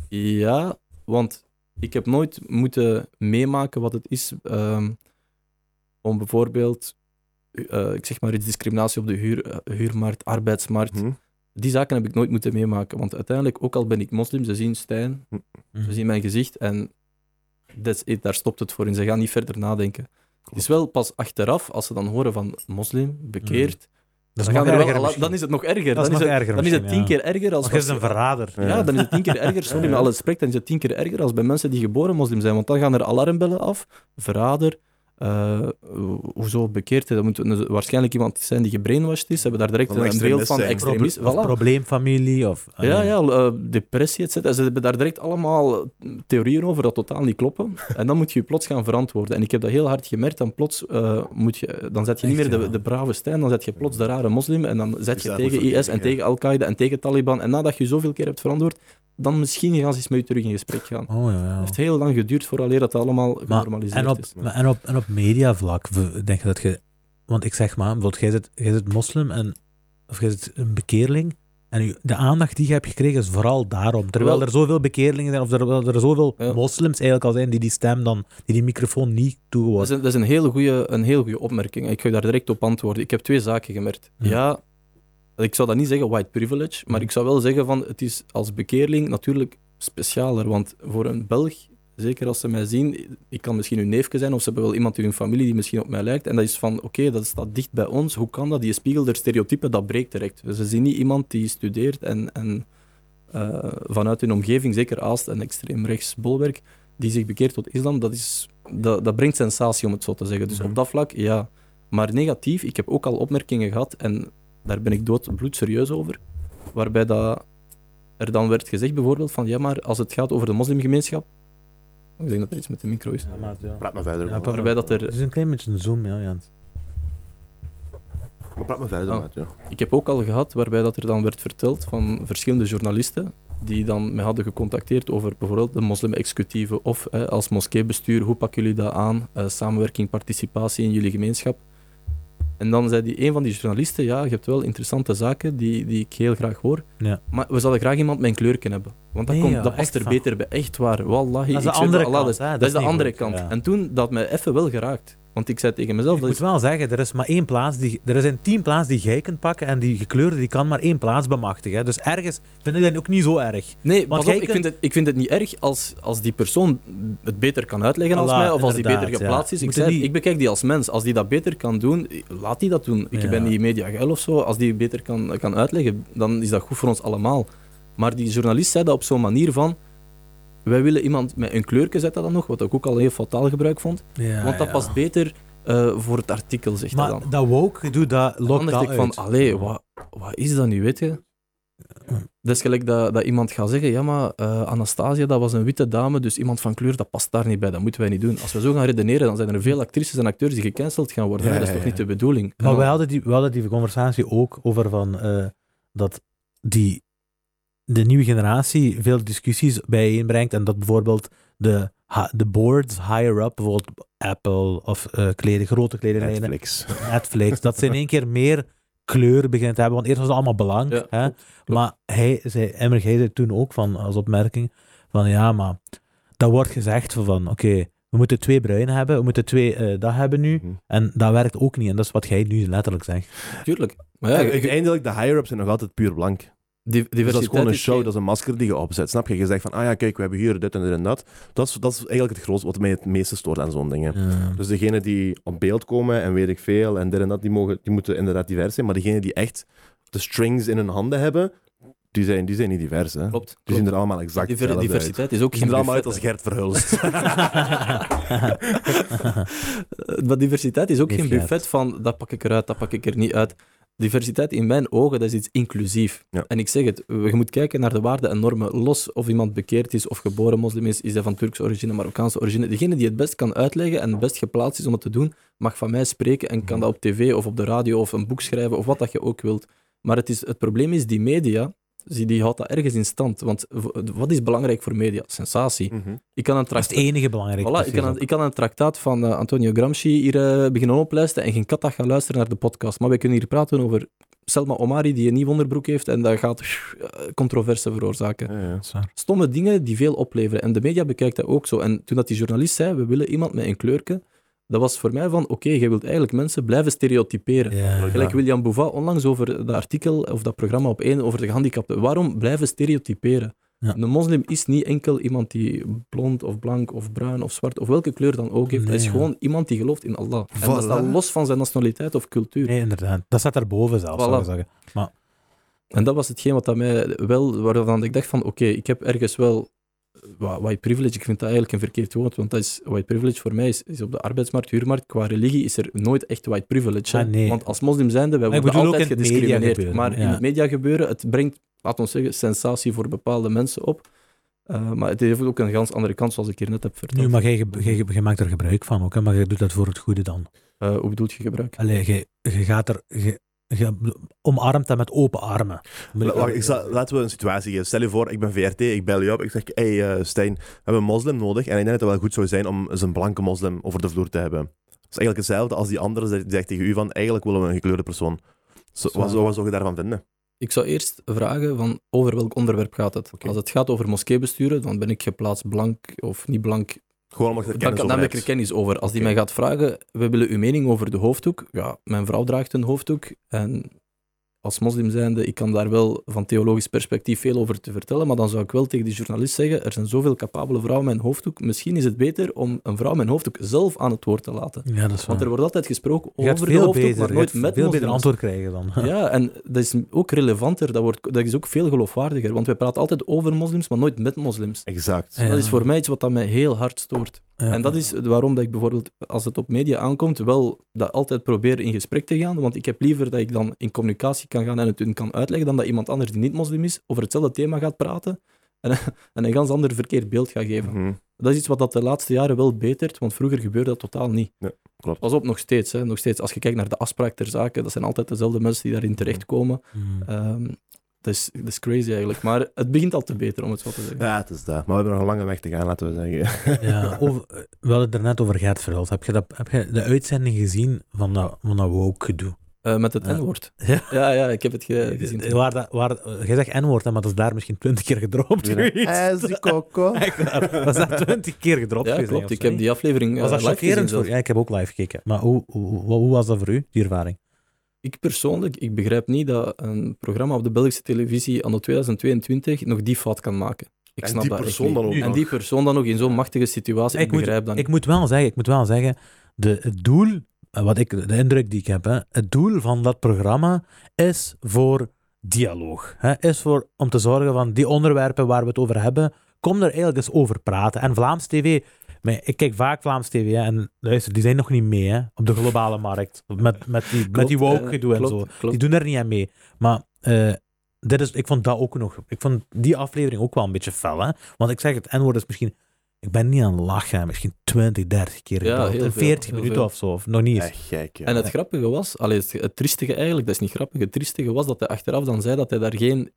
ja, want ik heb nooit moeten meemaken wat het is om bijvoorbeeld, ik zeg maar, discriminatie op de huurmarkt, arbeidsmarkt. Die zaken heb ik nooit moeten meemaken, want uiteindelijk, ook al ben ik moslim, ze zien Stijn, ze zien mijn gezicht en daar stopt het voor in. Ze gaan niet verder nadenken. Het is wel pas achteraf, als ze dan horen van moslim, bekeerd, dan is het nog erger. Dan is het 10 keer erger als... is een verrader. Ja, dan is het 10 keer erger. Sorry, met al het sprek, dan is het 10 keer erger als bij mensen die geboren moslim zijn. Want dan gaan er alarmbellen af. Verrader, hoezo bekeerd? Dat moet waarschijnlijk iemand zijn die gebrainwashed is. Ze hebben daar direct een beeld van extremist. Of probleemfamilie. Depressie, etc. Ze hebben daar direct allemaal theorieën over dat totaal niet kloppen. En dan moet je plots gaan verantwoorden. En ik heb dat heel hard gemerkt. Dan plots zet je niet meer de brave Stijn. Dan zet je plots de rare moslim. En dan zet je tegen IS en tegen Al-Qaeda en tegen Taliban. En nadat je zoveel keer hebt verantwoord, dan misschien gaan ze eens met je terug in gesprek gaan. Het heeft heel lang geduurd vooraleer dat allemaal genormaliseerd is. En op mediavlak, denk je dat je... Want ik zeg maar, bijvoorbeeld, jij zit moslim of jij zit een bekeerling en de aandacht die je hebt gekregen is vooral daarom. Terwijl er zoveel bekeerlingen zijn, of er zoveel moslims eigenlijk al zijn die stem dan, die microfoon niet toegeworpen. Dat is een heel goede opmerking. Ik ga daar direct op antwoorden. Ik heb 2 zaken gemerkt. Ja, ik zou dat niet zeggen white privilege, maar ik zou wel zeggen van, het is als bekeerling natuurlijk specialer, want voor een Belg, zeker als ze mij zien, ik kan misschien hun neefje zijn, of ze hebben wel iemand in hun familie die misschien op mij lijkt, en dat is van, oké, dat staat dicht bij ons, hoe kan dat? Die spiegel der stereotypen, dat breekt direct. Dus ze zien niet iemand die studeert en vanuit hun omgeving, zeker Aalst en extreem rechts bolwerk, die zich bekeert tot islam, dat brengt sensatie, om het zo te zeggen. Dus op dat vlak, ja. Maar negatief, ik heb ook al opmerkingen gehad, en daar ben ik bloedserieus over, waarbij dat er dan werd gezegd bijvoorbeeld van, ja, maar als het gaat over de moslimgemeenschap, ik denk dat er iets met de micro is. Ja, praat maar verder. Het is een klein beetje een zoom, ja, Jans. Maar praat maar verder, ja. Ik heb ook al gehad waarbij dat er dan werd verteld van verschillende journalisten die dan mij hadden gecontacteerd over bijvoorbeeld de moslim-executieve of als moskeebestuur, hoe pakken jullie dat aan? Samenwerking, participatie in jullie gemeenschap. En dan zei een van die journalisten, ja, je hebt wel interessante zaken die ik heel graag hoor, maar we zouden graag iemand met een kleurken hebben. Want dat past er beter bij. Echt waar. Wallahi, dat is de andere kant. Ja. En toen, dat mij even wel geraakt. Want ik zei tegen mezelf... Ik moet wel zeggen, er is maar 1 plaats. Er zijn 10 plaats die jij kunt pakken en die gekleurde die kan maar 1 plaats bemachtigen. Hè. Dus ergens vind ik dat ook niet zo erg. Nee, want pas op, ik vind het niet erg als die persoon het beter kan uitleggen als mij, of als die beter geplaatst is. Ik bekijk die als mens. Als die dat beter kan doen, laat die dat doen. Ik ben niet media geil of zo. Als die beter kan uitleggen, dan is dat goed voor ons allemaal. Maar die journalist zei dat op zo'n manier van... Wij willen iemand met een kleurke zetten dan nog, wat ik ook al heel fataal gebruik vond. Ja, want dat past beter voor het artikel, zegt hij dan. Maar dat woke, dat lokt dat uit. Dan dacht ik van, allee, wat is dat nu, weet je? Dat is gelijk dat iemand gaat zeggen, ja maar Anastasia, dat was een witte dame, dus iemand van kleur, dat past daar niet bij, dat moeten wij niet doen. Als we zo gaan redeneren, dan zijn er veel actrices en acteurs die gecanceld gaan worden. Ja, dat is toch niet de bedoeling? Maar wij hadden die conversatie ook over van, dat die... de nieuwe generatie veel discussies bijeenbrengt en dat bijvoorbeeld de boards higher-up, bijvoorbeeld Apple of grote kledinglijnen, Netflix, dat ze in één keer meer kleur beginnen te hebben, want eerst was het allemaal belang. Ja, hè? Klopt. Maar hij zei toen ook van, als opmerking, van ja, maar dat wordt gezegd van, oké, we moeten 2 bruin hebben, we moeten 2 dat hebben nu. En dat werkt ook niet. En dat is wat jij nu letterlijk zegt. Tuurlijk. Maar ja, uiteindelijk, de higher-ups zijn nog altijd puur blank. Dus dat is gewoon een show, dat is een masker die je opzet. Snap je? Je zegt van, ah ja, kijk, we hebben hier dit en dit en dat. Dat is eigenlijk het grootste wat mij het meeste stoort aan zo'n dingen. Ja. Dus degenen die op beeld komen en weet ik veel en dit en dat, die moeten inderdaad divers zijn. Maar degenen die echt de strings in hun handen hebben, die zijn niet divers, hè? Klopt. Die zien er allemaal exact hetzelfde uit. Diversiteit is ook geen diversiteit. Allemaal uit als Gert Verhulst. Maar diversiteit is ook geen buffet van, dat pak ik eruit, dat pak ik er niet uit. Diversiteit in mijn ogen, dat is iets inclusief. Ja. En ik zeg het, je moet kijken naar de waarden en normen. Los of iemand bekeerd is of geboren moslim is hij van Turkse origine, Marokkaanse origine. Degene die het best kan uitleggen en het best geplaatst is om het te doen, mag van mij spreken en kan dat op tv of op de radio of een boek schrijven of wat dat je ook wilt. Maar het probleem is, die media, die houdt dat ergens in stand. Want wat is belangrijk voor media? Sensatie. Ik kan een traktaat, dat is het enige belangrijke. Voilà, ik kan een traktaat van Antonio Gramsci hier beginnen oplijsten en geen kat dat gaat luisteren naar de podcast. Maar wij kunnen hier praten over Selma Omari die een nieuw onderbroek heeft en dat gaat controverse veroorzaken. Ja. Stomme dingen die veel opleveren. En de media bekijkt dat ook zo. En toen dat die journalist zei, we willen iemand met een kleurke, dat was voor mij van, oké, jij wilt eigenlijk mensen blijven stereotyperen. Gelijk William Bouva onlangs over dat artikel, of dat programma op 1, over de gehandicapten. Waarom blijven stereotyperen? Ja. Een moslim is niet enkel iemand die blond of blank of bruin of zwart of welke kleur dan ook heeft. Hij is gewoon iemand die gelooft in Allah. En dat staat los van zijn nationaliteit of cultuur. Nee, inderdaad. Dat staat daarboven zelfs, zou ik zeggen. Maar... En dat was hetgeen wat dat mij wel, waarvan ik dacht van, oké, ik heb ergens wel... White privilege, ik vind dat eigenlijk een verkeerd woord, want dat is, white privilege voor mij is op de arbeidsmarkt, huurmarkt, qua religie is er nooit echt white privilege. Nee. Want als moslim zijnde, wij worden altijd gediscrimineerd. Maar in het media gebeuren, het brengt, laten we zeggen, sensatie voor bepaalde mensen op. Maar het heeft ook een ganz andere kant, zoals ik hier net heb verteld. Nu, maar jij maakt er gebruik van ook, hè? Maar jij doet dat voor het goede dan. Hoe bedoel je gebruik? Allee, jij gaat er... Je omarmt dat met open armen. Laten we een situatie geven. Stel je voor, ik ben VRT, ik bel je op. Ik zeg, hey Stijn, we hebben een moslim nodig. En ik denk dat het wel goed zou zijn om eens een blanke moslim over de vloer te hebben. Dat is eigenlijk hetzelfde als die andere die zegt tegen u van, eigenlijk willen we een gekleurde persoon. Wat zou je daarvan vinden? Ik zou eerst vragen van over welk onderwerp gaat het. Okay. Als het gaat over moskeebesturen, dan ben ik geplaatst blank of niet blank. Gewoon omdat dan heb ik er kennis over. Als die mij gaat vragen, we willen uw mening over de hoofddoek. Ja, mijn vrouw draagt een hoofddoek. En als moslim zijnde, ik kan daar wel van theologisch perspectief veel over te vertellen, maar dan zou ik wel tegen die journalist zeggen, er zijn zoveel capabele vrouwen met een hoofddoek. Misschien is het beter om een vrouw met een hoofddoek zelf aan het woord te laten. Ja, dat is waar. Want er wordt altijd gesproken over de hoofddoek, maar nooit met veel beter antwoord krijgen dan. Ja, en dat is ook relevanter. Dat is ook veel geloofwaardiger. Want wij praten altijd over moslims, maar nooit met moslims. Exact. Ja. Dat is voor mij iets wat dat mij heel hard stoort. Ja. En dat is waarom dat ik bijvoorbeeld, als het op media aankomt, wel dat altijd probeer in gesprek te gaan. Want ik heb liever dat ik dan in communicatie kan gaan en het hun kan uitleggen, dan dat iemand anders die niet moslim is, over hetzelfde thema gaat praten en een ganz ander verkeerd beeld gaat geven. Dat is iets wat dat de laatste jaren wel betert, want vroeger gebeurde dat totaal niet. Ja, klopt. Pas op, nog steeds. Als je kijkt naar de afspraak ter zake, dat zijn altijd dezelfde mensen die daarin terechtkomen. Dat is crazy eigenlijk, maar het begint al te beter om het zo te zeggen. Ja, het is dat. Maar we hebben nog een lange weg te gaan, laten we zeggen. Ja, we hadden het er net over Gert Verhulst. Heb je de uitzending gezien van dat woke gedoe? Met het N-woord. Ja, ik heb het gezien. Jij zegt N-woord, maar dat is daar misschien 20 keer gedropt geweest. Dat is daar 20 keer gedropt geweest. Ja, klopt. Ik heb die aflevering was dat live gezien. Ja, ik heb ook live gekeken. Maar hoe was dat voor u, die ervaring? Ik persoonlijk, ik begrijp niet dat een programma op de Belgische televisie anno 2022 nog die fout kan maken. Ik snap dat echt niet. Die persoon dan ook in zo'n machtige situatie, ik moet wel zeggen, het doel, de indruk die ik heb, hè, het doel van dat programma is voor dialoog. Hè, om te zorgen van die onderwerpen waar we het over hebben, kom er eigenlijk eens over praten. En Vlaams TV... Maar ik kijk vaak Vlaams TV, hè, en luister, die zijn nog niet mee, hè, op de globale markt. Met die woke gedoe en zo. Klopt. Die doen er niet aan mee. Maar ik vond dat ook nog... Ik vond die aflevering ook wel een beetje fel. Hè? Want ik zeg, het N-woord is misschien... Ik ben niet aan het lachen, misschien 20, 30 keer. Ja, 40 minuten veel. Of zo, of nog niet eens. Echt gek, ja. En het grappige was... het triestige eigenlijk, dat is niet grappig. Het triestige was dat hij achteraf dan zei dat hij daar geen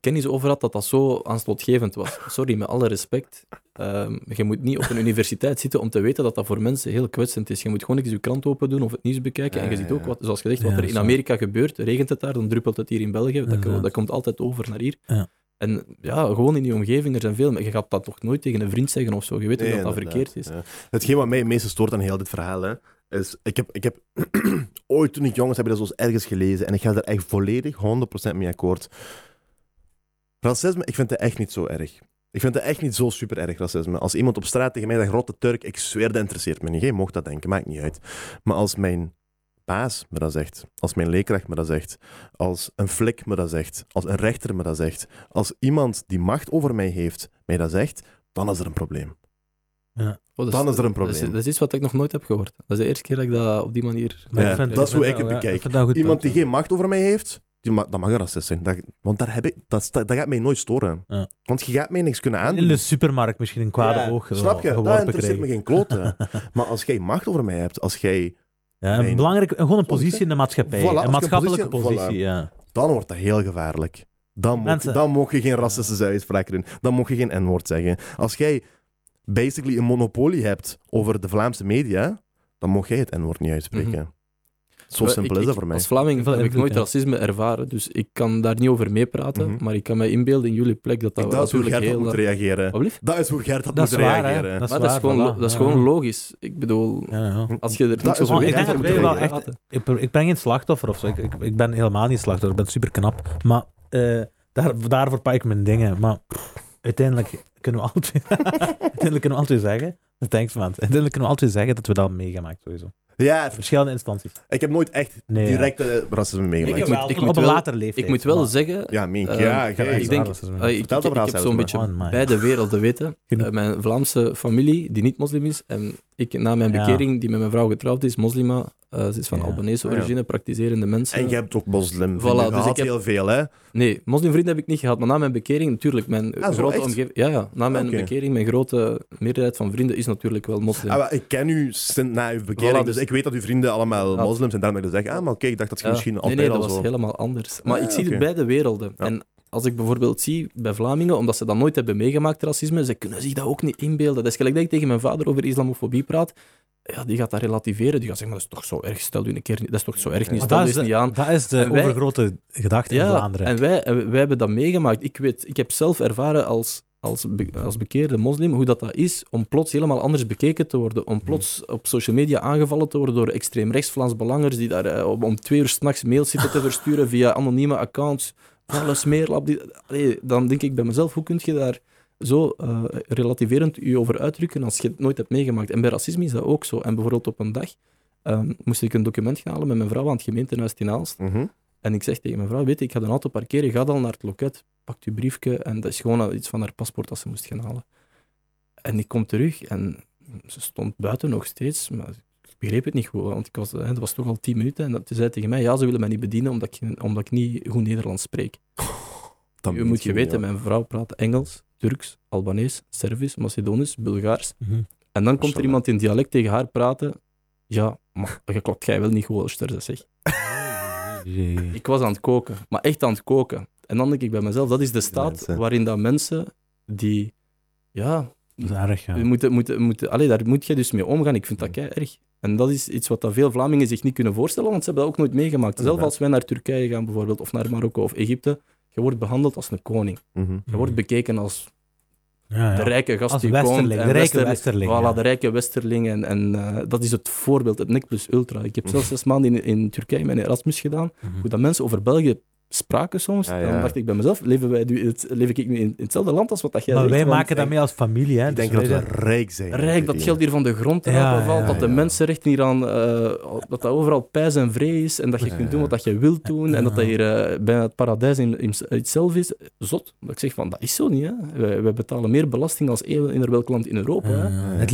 kennis over had, dat dat zo aanstootgevend was. Sorry, met alle respect. Je moet niet op een universiteit zitten om te weten dat dat voor mensen heel kwetsend is. Je moet gewoon eens je krant open doen of het nieuws bekijken. En je ziet ook, zoals gezegd, wat er in Amerika gebeurt. Regent het daar, dan druppelt het hier in België. Dat komt altijd over naar hier. Ja. En ja, gewoon in die omgeving, er zijn veel... Maar je gaat dat toch nooit tegen een vriend zeggen of zo. Je weet dat verkeerd is. Ja. Hetgeen wat mij het meeste stoort aan heel dit verhaal, hè, is... Ik heb ooit, toen ik jong was, heb ik dat zo ergens gelezen. En ik ga daar echt volledig 100% mee akkoord. Racisme, ik vind het echt niet zo erg. Ik vind het echt niet zo super erg, racisme. Als iemand op straat tegen mij zegt, rotte Turk, ik zweer, dat interesseert me niet. Jij mocht dat denken, maakt niet uit. Maar als mijn baas me dat zegt, als mijn leerkracht me dat zegt, als een flik me dat zegt, als een rechter me dat zegt, als iemand die macht over mij heeft mij dat zegt, dan is er een probleem. Ja. Dan is er een probleem. Dat is iets wat ik nog nooit heb gehoord. Dat is de eerste keer dat ik dat op die manier... Ja, dat is hoe ik het bekijk. Iemand die geen macht over mij heeft... Dat mag een racist zijn. Want dat gaat mij nooit storen. Ja. Want je gaat mij niks kunnen aandoen. In de supermarkt misschien een kwade oog. Snap je? Dat interesseert me geen klote. Maar als jij macht over mij hebt, als jij... Ja, een belangrijke... Gewoon een positie in de maatschappij. Voilà, een maatschappelijke positie, ja. Dan wordt dat heel gevaarlijk. Dan mag je geen racistische uitspraken doen. Dan mag je geen N-woord zeggen. Als jij basically een monopolie hebt over de Vlaamse media, dan mag jij het N-woord niet uitspreken. Mm-hmm. Zo simpel is dat voor mij. Als Vlaming heb ik nooit racisme ervaren, dus ik kan daar niet over meepraten, maar ik kan mij inbeelden in jullie plek dat is hoe Gert dat moet reageren. Dat is hoe Gert dat moet reageren. Dat is gewoon logisch. Ik bedoel, als je er niet zo over reageert... Ik ben geen slachtoffer of zo. Ik ben helemaal niet slachtoffer. Ik ben super knap. Maar daar verpak ik mijn dingen. Maar uiteindelijk kunnen we altijd zeggen... Thanks, man. Uiteindelijk kunnen we altijd zeggen dat we dat meegemaakt sowieso. Ja, verschillende instanties. Ik heb nooit echt direct racisme meegemaakt. Ik moet op een later leeftijd. Ik moet wel zeggen... Ja, ik denk, ik heb zo'n beetje beide werelden weten. Mijn Vlaamse familie, die niet moslim is, en ik na mijn bekering, die met mijn vrouw getrouwd is, moslima, ze is van Albanese origine, praktiserende mensen. En je hebt ook moslimvrienden gehad, heel veel, hè? Nee, moslimvrienden heb ik niet gehad, maar na mijn bekering, natuurlijk, mijn grote omgeving... Ja, na mijn bekering, mijn grote meerderheid van vrienden is natuurlijk wel moslim. Ah, ik ken u na uw bekering, dus ik weet dat uw vrienden allemaal moslims zijn, daarmee zeggen, maar oké, ik dacht dat je misschien altijd al zo... Nee, dat was helemaal anders. Maar ik zie het bij de werelden. Ja. En als ik bijvoorbeeld zie bij Vlamingen, omdat ze dat nooit hebben meegemaakt, racisme, ze kunnen zich dat ook niet inbeelden. Dat is gelijk dat ik tegen mijn vader over islamofobie praat. Ja, die gaat dat relativeren. Die gaat zeggen, maar dat is toch zo erg, stel u een keer niet... Dat is toch zo erg, niet, stel u eens niet aan. Dat is de overgrote gedachte in Vlaanderen. En wij hebben dat meegemaakt. Ik heb zelf ervaren als bekeerde moslim, hoe dat is om plots helemaal anders bekeken te worden, om plots op social media aangevallen te worden door extreemrechts Vlaams belangers die daar om 2 uur 's nachts mails zitten te versturen via anonieme accounts, alles smeerlap. Dan denk ik bij mezelf, hoe kun je daar zo relativerend je over uitdrukken als je het nooit hebt meegemaakt? En bij racisme is dat ook zo. En bijvoorbeeld op een dag moest ik een document gaan halen met mijn vrouw aan het gemeentehuis in Aalst. Mm-hmm. En ik zeg tegen mijn vrouw, weet je, ik ga de auto parkeren, ga dan naar het loket, pakt uw briefje, en dat is gewoon iets van haar paspoort dat ze moest gaan halen. En ik kom terug en ze stond buiten nog steeds, maar ik begreep het niet goed, want het was toch al 10 minuten en ze zei tegen mij, ja, ze willen mij niet bedienen omdat ik niet goed Nederlands spreek. U moet je weten, mijn vrouw praat Engels, Turks, Albanees, Servisch, Macedonisch, Bulgaars. Mm-hmm. En dan komt er iemand in dialect tegen haar praten, ja, maar je klopt jij wel niet goed als je dat zegt. Ik was aan het koken, maar echt aan het koken. En dan denk ik bij mezelf, dat is de staat waarin dat mensen die... Ja, dat is erg, ja. Daar moet je dus mee omgaan. Ik vind dat kei erg. En dat is iets wat dat veel Vlamingen zich niet kunnen voorstellen, want ze hebben dat ook nooit meegemaakt. Zelfs als wij naar Turkije gaan bijvoorbeeld, of naar Marokko of Egypte, je wordt behandeld als een koning. Mm-hmm. Je wordt bekeken als... Ja. De rijke gast als die komt. De rijke westerling. Voilà, de rijke westerling. En dat is het voorbeeld, het NEC plus ultra. Ik heb zelfs 6 maanden in Turkije mijn Erasmus gedaan. Mm-hmm. Hoe dat mensen over België spraken soms. Ja, ja. Dan dacht ik bij mezelf, leef ik nu in hetzelfde land als wat dat jij... Maar wij maken dat mee als familie, hè? Ik denk dat we rijk zijn. Rijk, dat geld hier van de grond valt, dat de mensenrechten hier aan... dat overal pijs en vrij is, en dat je kunt doen wat dat je wilt doen, en dat hier bijna het paradijs in itself is. Zot. Dat ik zeg van, dat is zo niet, hè? Wij betalen meer belasting als eender welk land in Europa. Hè? Het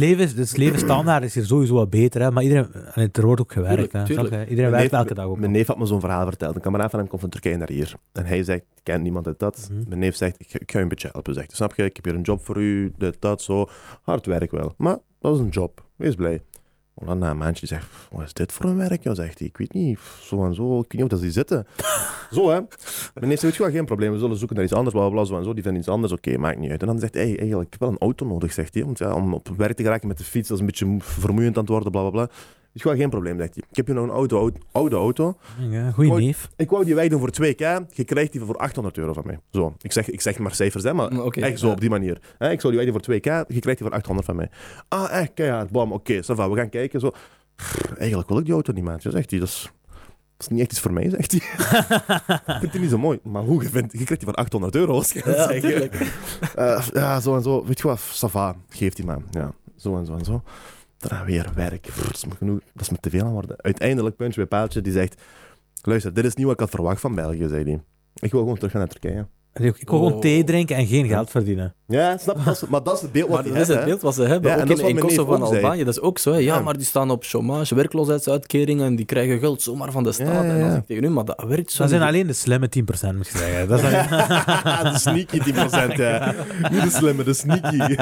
levensstandaard is hier sowieso wat beter, hè? Maar iedereen... Er wordt ook gewerkt, tuurlijk. Hè? Iedereen werkt elke dag op. Mijn neef had me zo'n verhaal verteld. Een kameraad van hem komt van Turkije naar hier. En hij zegt, ik ken niemand uit dat. Mm-hmm. Mijn neef zegt, ik ga je een beetje helpen. Zegt, snap je, ik heb hier een job voor u, dat, zo. Hard werk wel. Maar dat was een job. Wees blij. En dan na een maandje zegt, wat is dit voor een werk? Ja, zegt hij, ik weet niet, zo en zo. Ik weet niet of dat ze zitten. Zo, hè. Mijn neef zegt, geen probleem, we zullen zoeken naar iets anders, bla, bla, zo en zo. Die vinden iets anders, oké, maakt niet uit. En dan zegt hij, eigenlijk, ik heb wel een auto nodig, zegt hij. Want om op werk te geraken met de fiets, dat is een beetje vermoeiend aan het worden, bla, bla, bla. is gewoon geen probleem, zegt hij. Ik heb hier nog een oude auto. Ja, goeie neef. Ik wou die wegdoen voor 2.000. Je krijgt die voor €800 van mij. Zo. Ik zeg maar cijfers, hè, maar okay, echt zo op die manier. Ik zou die wegdoen voor 2.000. Je krijgt die voor €800 van mij. Ah, echt? Keihard. Bam. Oké, ça va. We gaan kijken. Zo. Eigenlijk wil ik die auto niet, maatje, zegt hij. Dat is niet echt iets voor mij, zegt hij. Ik vind het niet zo mooi. Maar hoe, je krijgt die van €800, kan ik zeggen. Ja, zo en zo. Weet je wat, Sava, geeft die man. Ja, zo en zo en zo. Daarna weer werk. Dat is me te veel aan worden. Uiteindelijk, puntje bij paaltje, die zegt... Luister, dit is niet wat ik had verwacht van België, zei hij. Ik wil gewoon terug gaan naar Turkije. Ik wil gewoon thee drinken en geen geld verdienen. Ja, snap je? Maar dat is het beeld wat ze hebben. Dat is het beeld wat ze hebben. Ja, ook dat in Kosovo en Albanië, dat is ook zo. Hè. Ja, maar die staan op chômage, werkloosheidsuitkeringen, en die krijgen geld zomaar van de staat. Ja, ja, ja. En als ik tegen u, maar dat werkt zo. Dat zijn alleen de slimme 10%, moet je zeggen. Dat zijn... de sneaky 10%, ja. Niet de slimme, de sneaky.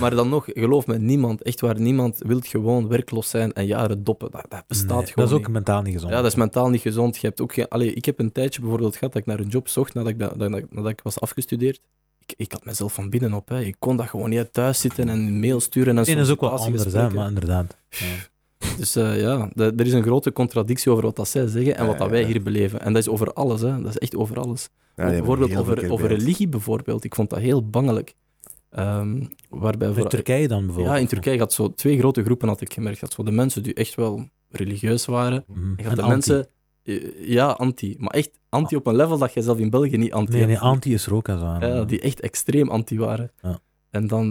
Maar dan nog, geloof me, niemand, echt waar, niemand wil gewoon werkloos zijn en jaren doppen. Dat bestaat gewoon. Dat is ook mentaal niet gezond. Ja, dat is mentaal niet gezond. Je hebt ook geen... Allee, ik heb een tijdje bijvoorbeeld gehad dat ik naar een job zocht nadat ik was afgestudeerd. Ik had mezelf van binnen op. Hè. Ik kon dat gewoon niet thuis zitten en mail sturen. En dat is ook wel anders, hè, maar inderdaad. Ja. Dus er is een grote contradictie over wat dat zij zeggen en wat dat wij hier beleven. En dat is over alles, hè. Dat is echt over alles. Ja, bijvoorbeeld over religie, bijvoorbeeld. Ik vond dat heel bangelijk. Waarbij in Turkije dan bijvoorbeeld? Ja, in Turkije had zo 2 grote groepen, had ik gemerkt. Dat zo de mensen die echt wel religieus waren. Mm-hmm. En de mensen... Ja, anti. Maar echt anti op een level dat jij zelf in België niet anti hebt. Nee, anti is er ook aan. Ja, die echt extreem anti waren. Ja. En dan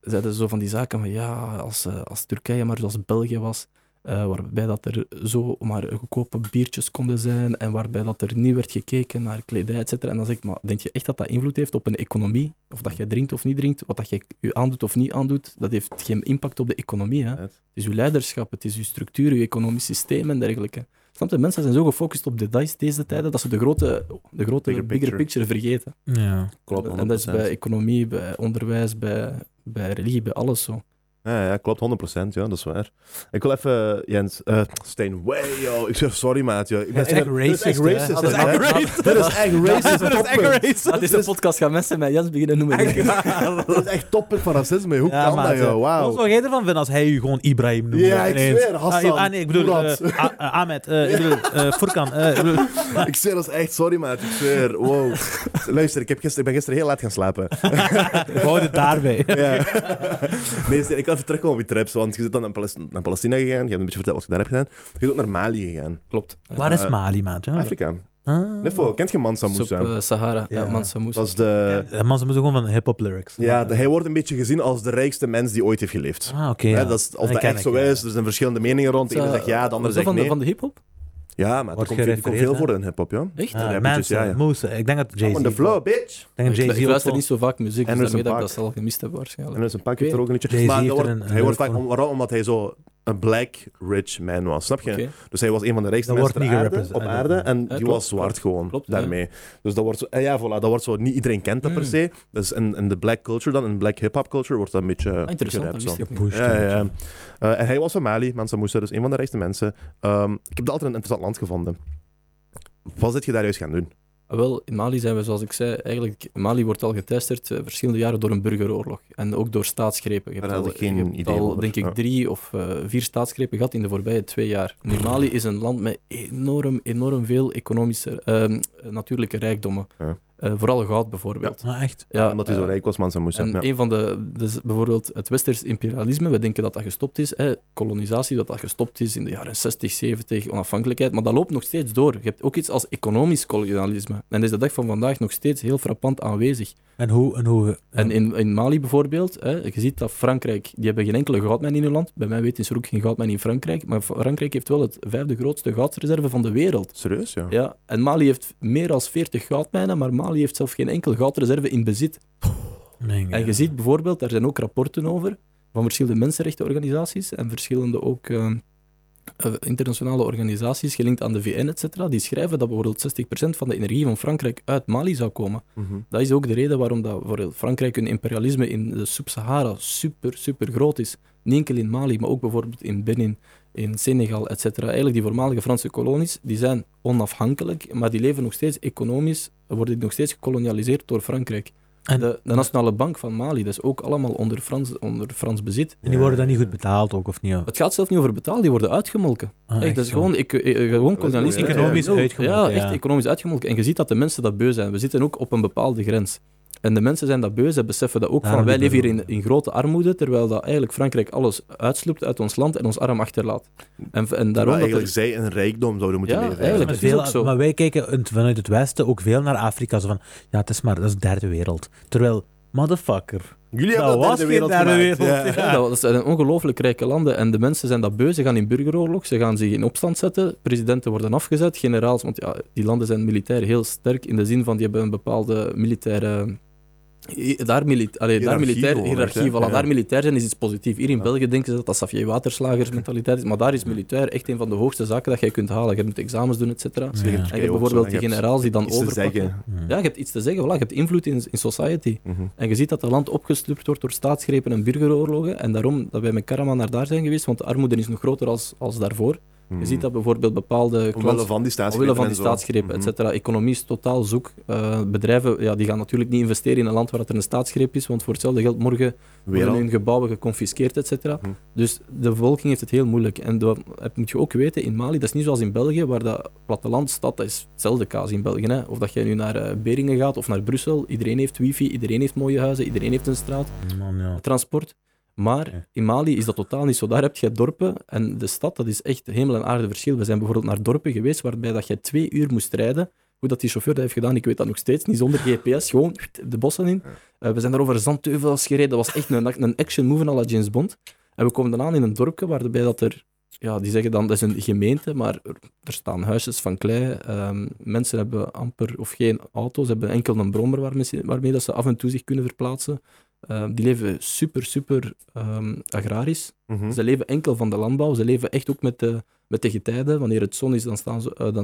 zeiden ze zo van die zaken van ja, als Turkije maar zoals België was, waarbij dat er zo maar goedkope biertjes konden zijn en waarbij dat er niet werd gekeken naar kledij, et cetera. En dan zeg ik, maar denk je echt dat dat invloed heeft op een economie? Of dat jij drinkt of niet drinkt, wat dat jij je aandoet of niet aandoet, dat heeft geen impact op de economie. Hè? Het is je leiderschap, het is je structuur, je economisch systeem en dergelijke. Snap je, mensen zijn zo gefocust op details deze tijden dat ze de grote bigger picture vergeten. Ja, klopt. 100%. En dat is bij economie, bij onderwijs, bij religie, bij alles zo. Ja, klopt, 100%, ja, dat is waar. Ik wil even, Jens, Stijn, ik zeg sorry, maat, joh. Ik ben echt racist. Dat is echt racist. Dat is echt racist. Dat is een podcast, gaan mensen met Jens beginnen noemen. Dat is echt toppunt van racisme, hoe kan dat, joh, wauw. Wat zou jij ervan vinden als hij je gewoon Ibrahim noemt? Ja, ik zweer, Hassan. Nee, ik bedoel, Ahmed, Furkan. Ik zweer, dat is echt sorry, maat, ik zweer, wow. Luister, ik ben gisteren heel laat gaan slapen. Ik hou het daarbij. Ik wil even terugkomen op je trips, want je bent dan naar Palestina gegaan, je hebt een beetje verteld wat je daar hebt gedaan. Je bent ook naar Mali gegaan. Klopt. Waar is Mali, maat? Ja? Afrika. Ah. Neffo, kent je Mansa Musa? Sahara, ja. Mansa Musa. Dat is de... Ja, Mansa Musa gewoon van hip-hop lyrics. Ja, hij wordt een beetje gezien als de rijkste mens die ooit heeft geleefd. Ah, oké. Ja. Of dat echt zo is, er zijn verschillende meningen rond. De ene zegt ja, de andere zegt nee. Van de hip-hop? Ja, maar dat komt veel voor in hip-hop, ja. Echt? Mansa Musa. Ik denk dat Jay-Z... I'm on the floor, bitch. Ik luister niet zo vaak muziek, dus dat ik dat zelf gemist heb waarschijnlijk. En er is een pakje er ook een liedje. Maar hij wordt vaak... Waarom? Omdat hij zo een black rich man was, snap je? Okay. Dus hij was een van de rijkste mensen op aarde en die was zwart gewoon, klopt, daarmee. Ja. Dus dat wordt zo, dat wordt zo, niet iedereen kent dat per se. Dus in de black culture dan, in black hip-hop culture, wordt dat een beetje gerapt. Ja. En hij was van Mali, Mansa Musa, dus een van de rijkste mensen. Ik heb dat altijd een interessant land gevonden. Wat zit je daar juist gaan doen? Wel, in Mali zijn we, zoals ik zei, eigenlijk... Mali wordt al geteisterd verschillende jaren door een burgeroorlog. En ook door staatsgrepen. Je hebt al, denk ik, 3 of 4 staatsgrepen gehad in de voorbije 2 jaar. Nu, Mali is een land met enorm veel economische, natuurlijke rijkdommen. Ja. Vooral goud, bijvoorbeeld. Ja, echt? Ja, omdat hij zo rijk was, Mansa Musa. En een van de... Dus bijvoorbeeld het Westers imperialisme, we denken dat dat gestopt is. Kolonisatie, dat dat gestopt is in de jaren 60, 70, onafhankelijkheid. Maar dat loopt nog steeds door. Je hebt ook iets als economisch kolonialisme. En dat is de dag van vandaag nog steeds heel frappant aanwezig. En hoe? En in Mali bijvoorbeeld, je ziet dat Frankrijk... Die hebben geen enkele goudmijn in hun land. Bij mij weten ze er ook geen goudmijn in Frankrijk. Maar Frankrijk heeft wel het 5e grootste goudreserve van de wereld. Serieus, ja? Ja. En Mali heeft meer dan 40 goudmijnen, maar Mali heeft zelf geen enkel goudreserve in bezit. En je ziet bijvoorbeeld, daar zijn ook rapporten over, van verschillende mensenrechtenorganisaties en verschillende ook internationale organisaties, gelinkt aan de VN, etc. Die schrijven dat bijvoorbeeld 60% van de energie van Frankrijk uit Mali zou komen. Mm-hmm. Dat is ook de reden waarom dat voor Frankrijk hun imperialisme in de Sub-Sahara super groot is. Niet enkel in Mali, maar ook bijvoorbeeld in Benin, in Senegal, etc. Eigenlijk die voormalige Franse kolonies, die zijn onafhankelijk, maar die leven nog steeds economisch, worden nog steeds gekolonialiseerd door Frankrijk. En de Nationale Bank van Mali, dat is ook allemaal onder Frans bezit. En die worden dan niet goed betaald ook, of niet? Het gaat zelfs niet over betaald, die worden uitgemolken. Ah, echt, dat is gewoon, gewoon kolonialisme. Economisch uitgemolken. Ja, echt economisch uitgemolken. En je ziet dat de mensen dat beu zijn. We zitten ook op een bepaalde grens. En de mensen zijn dat beu, ze beseffen dat ook van wij leven hier in grote armoede, terwijl dat eigenlijk Frankrijk alles uitsloept uit ons land en ons arm achterlaat. En daarom eigenlijk dat zij een rijkdom zouden moeten leven. Eigenlijk. Maar, is ook zo. Maar wij kijken vanuit het Westen ook veel naar Afrika, zo van, ja, het is maar, dat is derde wereld. Terwijl, motherfucker, jullie dat was geen derde wereld. Ja. Ja, dat zijn ongelooflijk rijke landen en de mensen zijn dat beu, ze gaan in burgeroorlog, ze gaan zich in opstand zetten, presidenten worden afgezet, generaals, want ja, die landen zijn militair heel sterk in de zin van, die hebben een bepaalde militaire... Daar militair zijn is iets positiefs. Hier in België denken ze dat dat Safje-waterslagers-mentaliteit is, maar daar is militair echt een van de hoogste zaken dat jij kunt halen. Je moet examens doen, et cetera. Ja. En je hebt bijvoorbeeld die generaals die dan overpakken. Ja, je hebt iets te zeggen. Voilà, je hebt invloed in society. Mm-hmm. En je ziet dat het land opgeslukt wordt door staatsgrepen en burgeroorlogen. En daarom dat wij met Karama naar daar zijn geweest, want de armoede is nog groter als daarvoor. Je ziet dat bijvoorbeeld bepaalde... Omwille van die staatsgrepen, et cetera. Economie is totaal zoek. Bedrijven die gaan natuurlijk niet investeren in een land waar er een staatsgreep is, want voor hetzelfde geld morgen worden hun gebouwen geconfiskeerd, et cetera. Dus de bevolking heeft het heel moeilijk. En dat moet je ook weten, in Mali, dat is niet zoals in België, waar dat plattelandstad, dat is hetzelfde kaas in België. Hè. Of dat jij nu naar Beringen gaat of naar Brussel. Iedereen heeft wifi, iedereen heeft mooie huizen, iedereen heeft een straat. Transport. Maar in Mali is dat totaal niet zo. Daar heb je dorpen en de stad, dat is echt hemel en aarde verschil. We zijn bijvoorbeeld naar dorpen geweest waarbij dat je 2 uur moest rijden. Hoe dat die chauffeur dat heeft gedaan, ik weet dat nog steeds. Niet zonder GPS, gewoon de bossen in. We zijn daar over zandteuvels gereden. Dat was echt een action movie à la James Bond. En we komen dan aan in een dorpje waarbij dat er... Ja, die zeggen dan, dat is een gemeente, maar er staan huisjes van klei. Mensen hebben amper of geen auto's, hebben enkel een brommer waarmee dat ze af en toe zich kunnen verplaatsen. Die leven super agrarisch. Ze leven enkel van de landbouw. Ze leven echt ook met de getijden. Wanneer het zon is, dan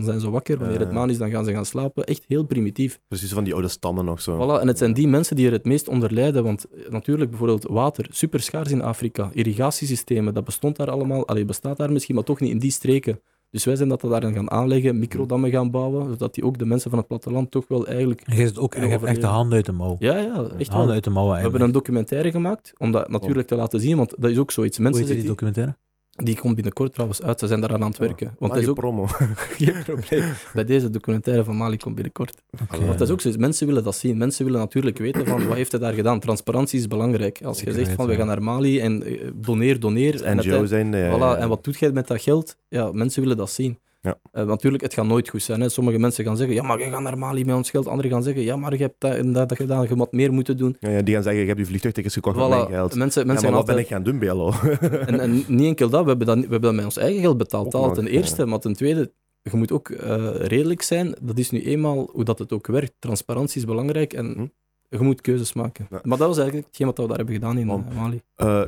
zijn ze wakker. Wanneer het maan is, dan gaan ze gaan slapen. Echt heel primitief. Precies van die oude stammen nog zo. Voilà, en het zijn die mensen die er het meest onder lijden. Want natuurlijk bijvoorbeeld water, super schaars in Afrika. Irrigatiesystemen, dat bestond daar allemaal. Allee, bestaat daar misschien, maar toch niet in die streken. Dus wij zijn dat daarin gaan aanleggen, microdammen gaan bouwen, zodat die ook de mensen van het platteland toch wel eigenlijk... En je hebt ook echt de handen uit de mouw. Ja, echt wel. Uit de mouw, we hebben een documentaire gemaakt, om dat natuurlijk te laten zien, want dat is ook zoiets. Mensen die documentaire? Die komt binnenkort trouwens uit, ze zijn daar aan het werken. Want dat is ook... promo. Geen probleem. Bij deze documentaire van Mali komt binnenkort. Okay. Want dat is ook zoiets, mensen willen dat zien. Mensen willen natuurlijk weten van, wat heeft hij daar gedaan? Transparantie is belangrijk. Als je zegt van, we gaan naar Mali en doneer. En NGO zijn... En wat doet jij met dat geld? Ja, mensen willen dat zien. Ja. Natuurlijk, het gaat nooit goed zijn. Hè. Sommige mensen gaan zeggen, ja, maar jij gaat naar Mali met ons geld. Anderen gaan zeggen, ja, maar je hebt dat gedaan, je moet meer moeten doen. Ja, die gaan zeggen, je hebt je vliegtuigtickets gekocht met mijn geld. Mensen maar wat ben ik gaan doen, BLO? en niet enkel dat, we hebben dat met ons eigen geld betaald. Al ten eerste, maar ten tweede, je moet ook redelijk zijn. Dat is nu eenmaal hoe dat het ook werkt. Transparantie is belangrijk en... Je moet keuzes maken. Ja. Maar dat was eigenlijk hetgeen wat we daar hebben gedaan in Mali.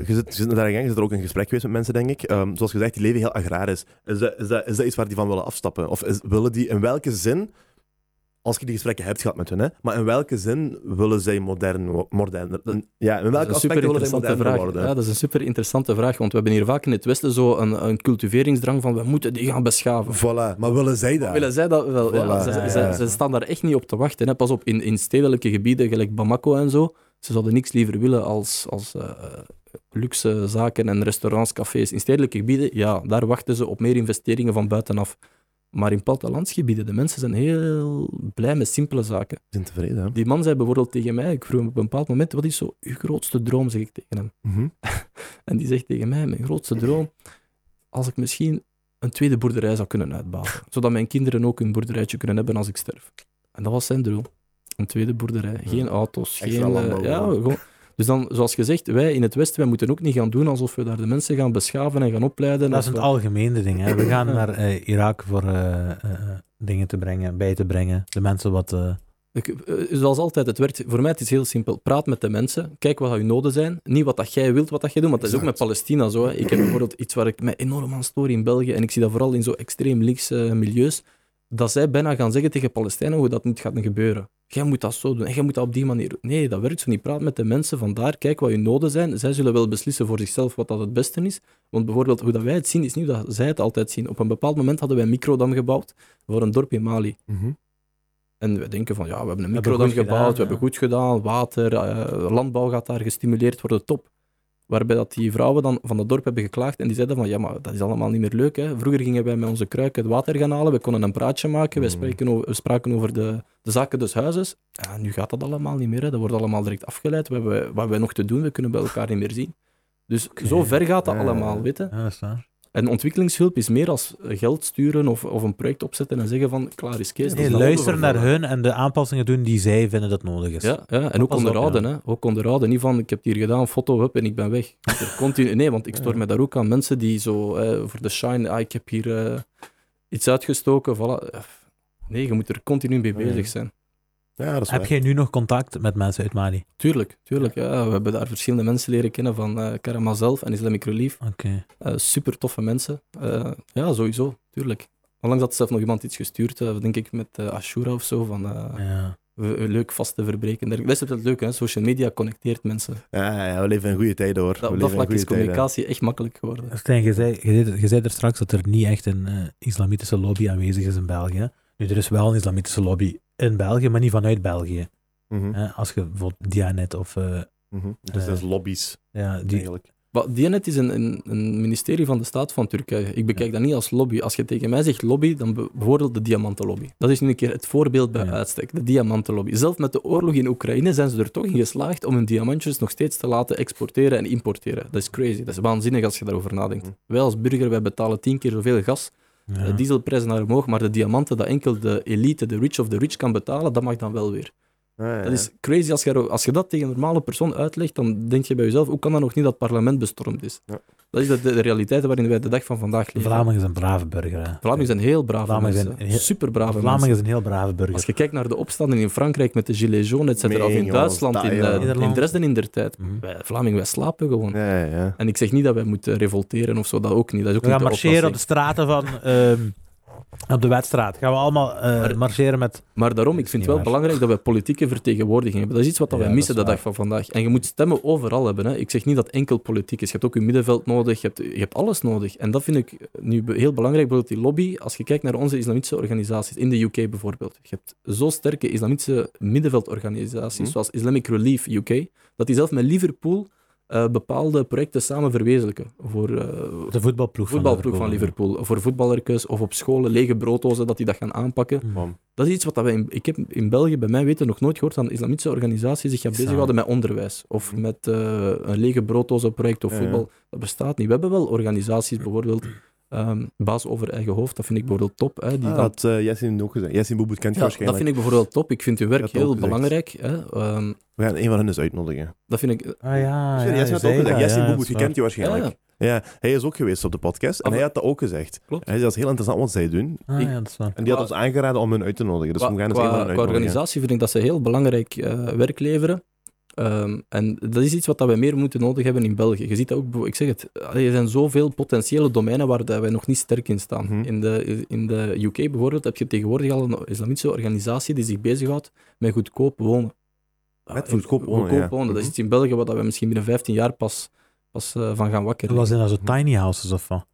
Je zit naar de gang, je zit er ook in gesprek geweest met mensen, denk ik. Zoals gezegd, die leven heel agrarisch. Is dat iets waar die van willen afstappen? Of willen die, in welke zin, als je die gesprekken hebt gehad met hun, hè, maar in welke zin willen zij modern in welke aspecten willen zij modern worden? Ja, dat is een super interessante vraag, want we hebben hier vaak in het Westen zo een cultiveringsdrang van, we moeten die gaan beschaven. Voilà, maar willen zij dat? Willen zij dat wel? Voilà. Ze staan daar echt niet op te wachten. Hè. Pas op, in stedelijke gebieden, gelijk Bamako en zo, ze zouden niks liever willen als luxe zaken en restaurants, cafés. In stedelijke gebieden, ja, daar wachten ze op meer investeringen van buitenaf. Maar in plattelandsgebieden, de mensen zijn heel blij met simpele zaken. Ze zijn tevreden, hè? Die man zei bijvoorbeeld tegen mij, ik vroeg hem op een bepaald moment, wat is zo uw grootste droom, zeg ik tegen hem. Mm-hmm. En die zegt tegen mij, mijn grootste droom, als ik misschien een tweede boerderij zou kunnen uitbouwen. Zodat mijn kinderen ook een boerderijtje kunnen hebben als ik sterf. En dat was zijn droom. Een tweede boerderij. Geen auto's, geen... gewoon... Dus dan, zoals gezegd, wij in het Westen, wij moeten ook niet gaan doen alsof we daar de mensen gaan beschaven en gaan opleiden. Dat is een algemene ding. Hè? We gaan naar Irak voor dingen te brengen, bij te brengen. De mensen wat... Zoals altijd, het werkt. Voor mij het is heel simpel. Praat met de mensen. Kijk wat je noden zijn. Niet wat dat jij wilt, wat dat jij doet. Want dat is ook met Palestina zo. Hè? Ik heb bijvoorbeeld iets waar ik mij enorm aan stoor in België. En ik zie dat vooral in zo extreem linkse milieus. Dat zij bijna gaan zeggen tegen Palestijnen hoe dat moet gaan gebeuren. Jij moet dat zo doen en jij moet dat op die manier doen. Nee, dat werkt zo niet. Praat met de mensen vandaar, kijk wat je noden zijn. Zij zullen wel beslissen voor zichzelf wat dat het beste is. Want bijvoorbeeld, hoe dat wij het zien, is niet dat zij het altijd zien. Op een bepaald moment hadden wij een microdam gebouwd voor een dorp in Mali. Mm-hmm. En we denken van, ja, we hebben een microdam gebouwd, we hebben goed gedaan, water, landbouw gaat daar gestimuleerd worden, top. Waarbij dat die vrouwen dan van het dorp hebben geklaagd en die zeiden van, ja, maar dat is allemaal niet meer leuk, hè. Vroeger gingen wij met onze kruiken het water gaan halen, we konden een praatje maken, we spraken over de zaken des huizes. Ja, nu gaat dat allemaal niet meer, hè. Dat wordt allemaal direct afgeleid. We hebben wat wij nog te doen, we kunnen bij elkaar niet meer zien. Dus zo ver gaat dat allemaal, weet je. Ja, dat is waar. En ontwikkelingshulp is meer als geld sturen of een project opzetten en zeggen van, klaar is Kees. Nee, luister naar hun en de aanpassingen doen die zij vinden dat nodig is. Ja, ja. En ook onderhouden. Hè. Ook onderhouden. Niet van, ik heb het hier gedaan, foto, up en ik ben weg. Continu, nee, want ik stoor me daar ook aan mensen die zo voor de shine, ik heb hier iets uitgestoken, voilà. Nee, je moet er continu mee bezig zijn. Ja, dat is heb jij nu nog contact met mensen uit Mali? Tuurlijk. Ja. We hebben daar verschillende mensen leren kennen van Karama zelf en Islamic Relief. Okay. Super toffe mensen. Ja, sowieso. Tuurlijk. Onlangs had zelf nog iemand iets gestuurd, denk ik met Ashura of zo, van leuk vast te verbreken. Dat is altijd leuk, hè? Social media connecteert mensen. Ja, we leven in goede tijden, hoor. Op dat vlak is communicatie echt makkelijk geworden. Stijn, je zei er straks dat er niet echt een islamitische lobby aanwezig is in België. Nu, er is wel een islamitische lobby in België, maar niet vanuit België. Mm-hmm. Als je bijvoorbeeld Diyanet of... Dus dat is lobby's, eigenlijk. Diyanet is een ministerie van de staat van Turkije. Ik bekijk dat niet als lobby. Als je tegen mij zegt lobby, dan bijvoorbeeld de diamantenlobby. Dat is nu een keer het voorbeeld bij uitstek, de diamantenlobby. Zelf met de oorlog in Oekraïne zijn ze er toch in geslaagd om hun diamantjes nog steeds te laten exporteren en importeren. Dat is crazy, dat is waanzinnig als je daarover nadenkt. Mm-hmm. Wij als burger, wij betalen 10 keer zoveel gas... Ja. De dieselprijzen naar omhoog, maar de diamanten dat enkel de elite, de rich of the rich kan betalen, dat mag dan wel weer. Ja. Dat is crazy. Als je dat tegen een normale persoon uitlegt, dan denk je bij jezelf, hoe kan dat nog niet dat het parlement bestormd is? Ja. Dat is de realiteit waarin wij de dag van vandaag leven. Vlamingen zijn brave burger. Hè? Vlamingen zijn heel brave mensen. Superbrave mensen. Vlamingen zijn heel brave burger. Als je kijkt naar de opstanden in Frankrijk met de gilets jaunes, etc. Of in Duitsland, in Dresden in der tijd. Mm-hmm. Vlamingen, wij slapen gewoon. Ja. En ik zeg niet dat wij moeten revolteren of zo, dat ook niet. Dat is ook we niet gaan marcheren op de straten van... Op de wedstraat. Gaan we allemaal marcheren met... Maar daarom, ik vind het wel belangrijk dat wij politieke vertegenwoordiging hebben. Dat is iets wat wij missen de dag van vandaag. En je moet stemmen overal hebben. Hè. Ik zeg niet dat enkel politiek is. Je hebt ook je middenveld nodig. Je hebt alles nodig. En dat vind ik nu heel belangrijk. Bijvoorbeeld die lobby, als je kijkt naar onze islamitische organisaties, in de UK bijvoorbeeld. Je hebt zo sterke islamitische middenveldorganisaties, zoals Islamic Relief UK, dat die zelf met Liverpool... bepaalde projecten samen verwezenlijken. Voor, de voetbalploeg van Liverpool. Voor voetballerkes of op scholen, lege brooddozen, dat die dat gaan aanpakken. Man. Dat is iets wat wij ik heb in België, bij mij weten, nog nooit gehoord aan islamitische organisaties zich gaan bezighouden met onderwijs. Of met een lege brooddozenproject of voetbal. Dat bestaat niet. We hebben wel organisaties, bijvoorbeeld... baas over eigen hoofd, dat vind ik bijvoorbeeld top. Hè, die dat had Jessin ook gezegd. Jessin Boeboet kent waarschijnlijk. Dat vind ik bijvoorbeeld top. Ik vind uw werk heel belangrijk. Hè. We gaan een van hen eens uitnodigen. Dat vind ik... Jessin Boeboet, je kent die waarschijnlijk. Ja, hij is ook geweest op de podcast en hij had dat ook gezegd. Klopt. Hij zei, dat is heel interessant wat zij doen. Dat is waar. En die had ons aangeraden om hen uit te nodigen. Dus we gaan eens een van hen uitnodigen. Qua organisatie vind ik dat ze heel belangrijk werk leveren. En dat is iets wat wij meer moeten nodig hebben in België. Je ziet dat ook, ik zeg het, er zijn zoveel potentiële domeinen waar wij nog niet sterk in staan. Mm-hmm. In de UK bijvoorbeeld heb je tegenwoordig al een islamitische organisatie die zich bezighoudt met goedkoop wonen. Met goedkoop wonen. Mm-hmm. Dat is iets in België waar wij misschien binnen 15 jaar pas van gaan wakker. Dat zijn dat zo tiny houses of wat?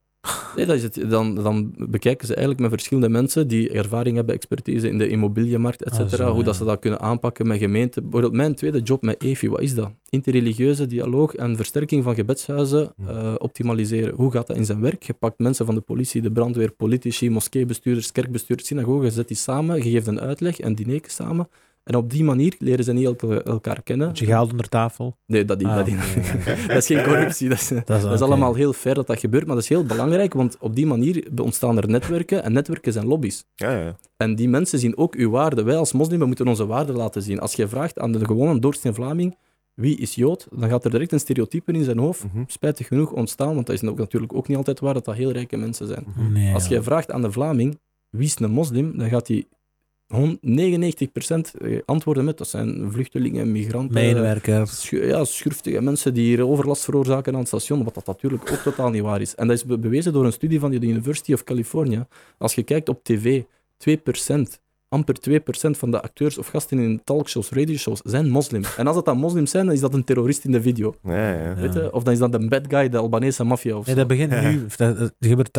Nee, dat is het. Dan bekijken ze eigenlijk met verschillende mensen die ervaring hebben, expertise in de immobiliënmarkt, et cetera, hoe dat ze dat kunnen aanpakken met gemeenten. Bijvoorbeeld mijn tweede job met EFI, wat is dat? Interreligieuze dialoog en versterking van gebedshuizen optimaliseren. Hoe gaat dat in zijn werk? Je pakt mensen van de politie, de brandweer, politici, moskeebestuurders, kerkbestuurders, synagogen, je zet die samen, je geeft een uitleg en diner samen. En op die manier leren ze niet elkaar kennen. Met je geld onder tafel? Nee, dat is geen corruptie. Dat is allemaal heel fair dat dat gebeurt, maar dat is heel belangrijk, want op die manier ontstaan er netwerken, en netwerken zijn lobby's. Ja. En die mensen zien ook uw waarde. Wij als moslimen moeten onze waarde laten zien. Als je vraagt aan de gewone doorsnee Vlaming, wie is Jood, dan gaat er direct een stereotype in zijn hoofd, spijtig genoeg, ontstaan, want dat is natuurlijk ook niet altijd waar, dat dat heel rijke mensen zijn. Nee, als je vraagt aan de Vlaming, wie is een moslim, dan gaat hij... 99% antwoorden met, dat zijn vluchtelingen, migranten... Mijnwerkers. Schurftige mensen die hier overlast veroorzaken aan het station, wat dat natuurlijk ook totaal niet waar is. En dat is bewezen door een studie van de University of California. Als je kijkt op tv, 2%, amper 2% van de acteurs of gasten in talkshows, radioshows, zijn moslim. En als dat dan moslims zijn, dan is dat een terrorist in de video. Ja. Weet je? Of dan is dat een bad guy, de Albanese maffia of zo. Nee, dat begint nu. Het gebeurt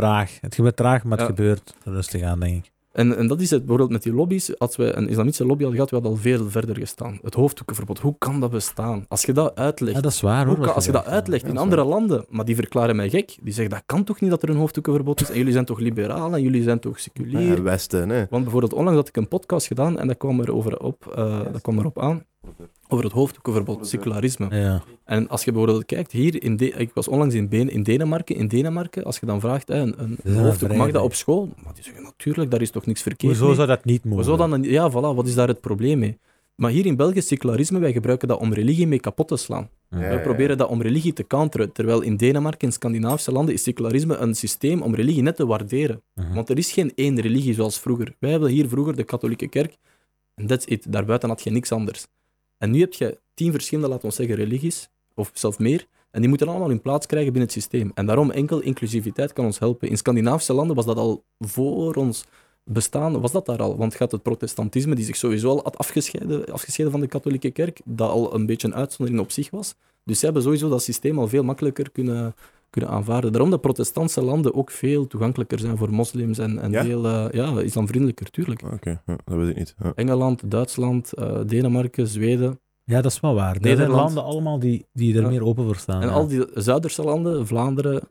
traag, maar het gebeurt rustig aan, denk ik. En dat is het bijvoorbeeld met die lobby's. Als we een islamitische lobby hadden gehad, we hadden al veel verder gestaan. Het hoofddoekenverbod, hoe kan dat bestaan? Als je dat uitlegt... Ja, dat is waar, hoor. Als je dat uitlegt in andere landen, maar die verklaren mij gek, die zeggen, dat kan toch niet dat er een hoofddoekenverbod is? En jullie zijn toch liberaal en jullie zijn toch seculier? Ja, Westen, hè. Want bijvoorbeeld onlangs had ik een podcast gedaan en dat kwam erop aan. Over het hoofddoekenverbod, secularisme. Ja. En als je bijvoorbeeld kijkt, hier in ik was onlangs in Denemarken. In Denemarken, als je dan vraagt, een hoofddoek, mag dat op school? Maar die zeggen, natuurlijk, daar is toch niks verkeerd mee. Hoezo zou dat niet mogen? Ja, voilà, wat is daar het probleem mee? Maar hier in België, secularisme, wij gebruiken dat om religie mee kapot te slaan. Ja, wij proberen dat om religie te counteren. Terwijl in Denemarken en Scandinavische landen is secularisme een systeem om religie net te waarderen. Uh-huh. Want er is geen één religie zoals vroeger. Wij hebben hier vroeger de katholieke kerk. En that's it. Daarbuiten had je niks anders. En nu heb je 10 verschillende, laten we zeggen, religies, of zelfs meer, en die moeten allemaal hun plaats krijgen binnen het systeem. En daarom enkel inclusiviteit kan ons helpen. In Scandinavische landen was dat al voor ons bestaan, was dat daar al. Want gaat het protestantisme, die zich sowieso al had afgescheiden van de katholieke kerk, dat al een beetje een uitzondering op zich was. Dus zij hebben sowieso dat systeem al veel makkelijker kunnen aanvaarden. Daarom dat protestantse landen ook veel toegankelijker zijn voor moslims en veel islamvriendelijker, tuurlijk. Oké, ja, dat weet ik niet. Ja. Engeland, Duitsland, Denemarken, Zweden. Ja, dat is wel waar. Er zijn landen allemaal die er meer open voor staan. En al die Zuiderse landen, Vlaanderen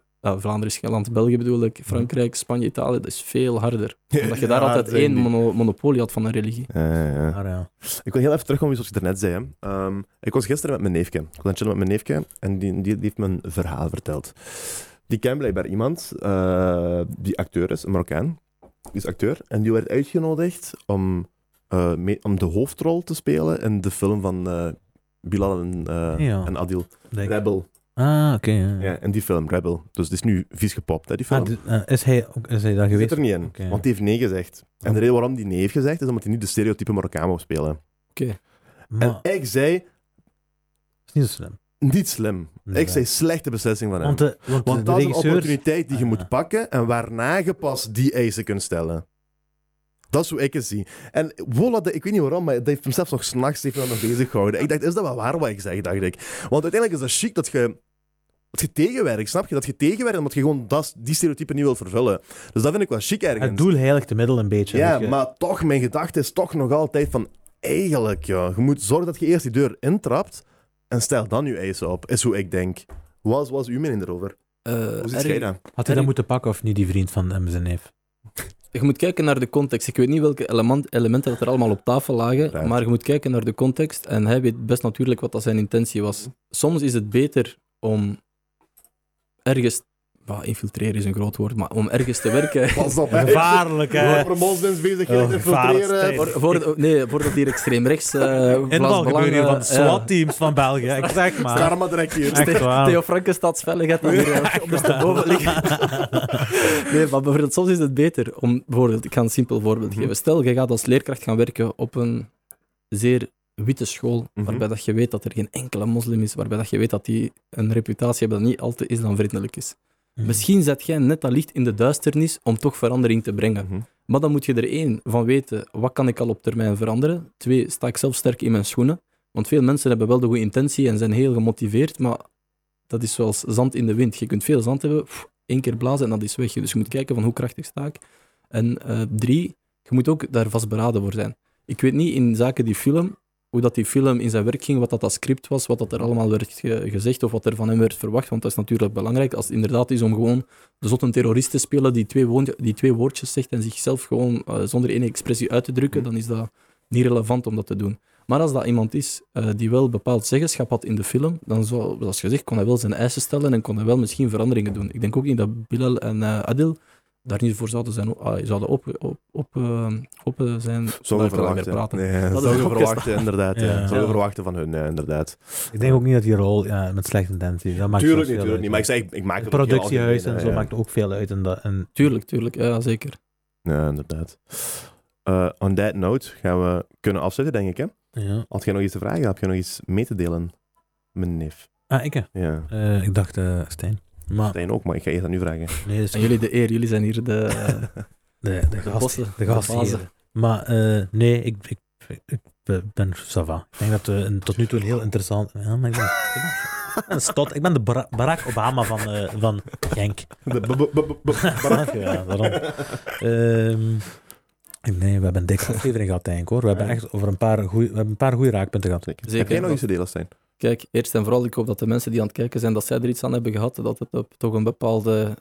is geen land, België bedoel ik, Frankrijk, Spanje, Italië, dat is veel harder. Omdat je daar altijd één monopolie had van een religie. Ja. Ik wil heel even terugkomen zoals je daarnet zei. Ik was gisteren met mijn neefje. Ik was aan het chillen met mijn neefje en die heeft me een verhaal verteld. Die kent blijkbaar iemand die acteur is, een Marokkaan. Die is acteur en die werd uitgenodigd om de hoofdrol te spelen in de film van Bilal en Adil. Rebel. Ah, oké. Ja, en die film, Rebel. Dus het is nu vies gepopt, hè, die film. Is hij daar geweest? Zit er niet in, want die heeft nee gezegd. En de reden waarom die nee heeft gezegd, is omdat hij niet de stereotype Marokkaan wou spelen. Oké. Maar... En ik zei... Dat is niet zo slim. Niet slim. Nee, ik zei slechte beslissing van hem. Want dat regisseurs... is een opportuniteit die je moet pakken en waarna je pas die eisen kunt stellen. Dat is hoe ik het zie. En voilà, ik weet niet waarom, maar dat heeft hem zelfs nog 's nachts even mee bezig gehouden. Ik dacht, is dat wel waar wat ik zeg, dacht ik. Want uiteindelijk is dat chic dat je tegenwerkt, snap je? Dat je tegenwerkt omdat je gewoon die stereotypen niet wilt vervullen. Dus dat vind ik wel chic ergens. Het doel heiligt de middel een beetje. Ja, maar toch, mijn gedachte is toch nog altijd van... Eigenlijk, ja, je moet zorgen dat je eerst die deur intrapt en stel dan je eisen op, is hoe ik denk. Wat was uw mening daarover? Hoe zit jij dan? Had hij dat moeten pakken of niet, die vriend van hem zijn neef? Je moet kijken naar de context. Ik weet niet welke elementen dat er allemaal op tafel lagen, maar je moet kijken naar de context en hij weet best natuurlijk wat dat zijn intentie was. Soms is het beter om ergens... infiltreren is een groot woord, maar om ergens te werken... Pas op, hè. Gevaarlijk, hè. Voor moslims bezig infiltreren. Voordat hier extreemrechts... Invalgebeuren van SWAT-teams van België, ik zeg maar. Karma direct hier. Theo Frankenstads veiligheid op de boven liggen. Nee, maar bijvoorbeeld, soms is het beter om... Bijvoorbeeld, ik ga een simpel voorbeeld geven. Stel, je gaat als leerkracht gaan werken op een zeer... witte school, waarbij dat je weet dat er geen enkele moslim is, waarbij dat je weet dat die een reputatie hebben dat niet al te islamvriendelijk is. Misschien zet jij net dat licht in de duisternis om toch verandering te brengen. Maar dan moet je er 1 van weten, wat kan ik al op termijn veranderen? 2, sta ik zelf sterk in mijn schoenen? Want veel mensen hebben wel de goede intentie en zijn heel gemotiveerd, maar dat is zoals zand in de wind. Je kunt veel zand hebben, 1 keer blazen en dat is weg. Dus je moet kijken van hoe krachtig sta ik. En 3, je moet ook daar vastberaden voor zijn. Ik weet niet in zaken die film... hoe dat die film in zijn werk ging, wat dat script was, wat dat er allemaal werd gezegd of wat er van hem werd verwacht, want dat is natuurlijk belangrijk als het inderdaad is om gewoon de zotte terrorist te spelen die twee woordjes zegt en zichzelf gewoon zonder enige expressie uit te drukken, dan is dat niet relevant om dat te doen. Maar als dat iemand is die wel bepaald zeggenschap had in de film, dan zoals gezegd, kon hij wel zijn eisen stellen en kon hij wel misschien veranderingen doen. Ik denk ook niet dat Bilal en Adil daar niet voor zouden op zijn. Zouden verwachten, praten. Nee, dat zouden verwachten inderdaad. Ja. Zouden verwachten van hun, inderdaad. Ik denk ook niet dat die rol met slechte intentie... Tuurlijk niet. Maar ik maak het productiehuis en zo maakt ook veel uit. Tuurlijk. Ja, zeker. Ja, inderdaad. On that note gaan we kunnen afsluiten, denk ik, hè? Ja. Had jij nog iets te vragen? Had jij nog iets mee te delen? Mijn neef. Ik, hè? Ja. Ik dacht Stijn. Stijn ook, maar ik ga eerst aan u vragen. Nee, dus... En jullie de eer, jullie zijn hier de gasten. Maar nee, ik ben Sava. Ik denk dat we tot nu toe een heel interessant... Ja, maar ik ben de Barack Obama van Genk. De Barack. Ja, daarom. Nee, we hebben een dikke aflevering gehad eigenlijk hoor. We hebben echt over een paar goede raakpunten gehad. Zeker. Heb jij nog iets te delen, Stijn? Kijk, eerst en vooral, ik hoop dat de mensen die aan het kijken zijn, dat zij er iets aan hebben gehad, dat het op toch een bepaalde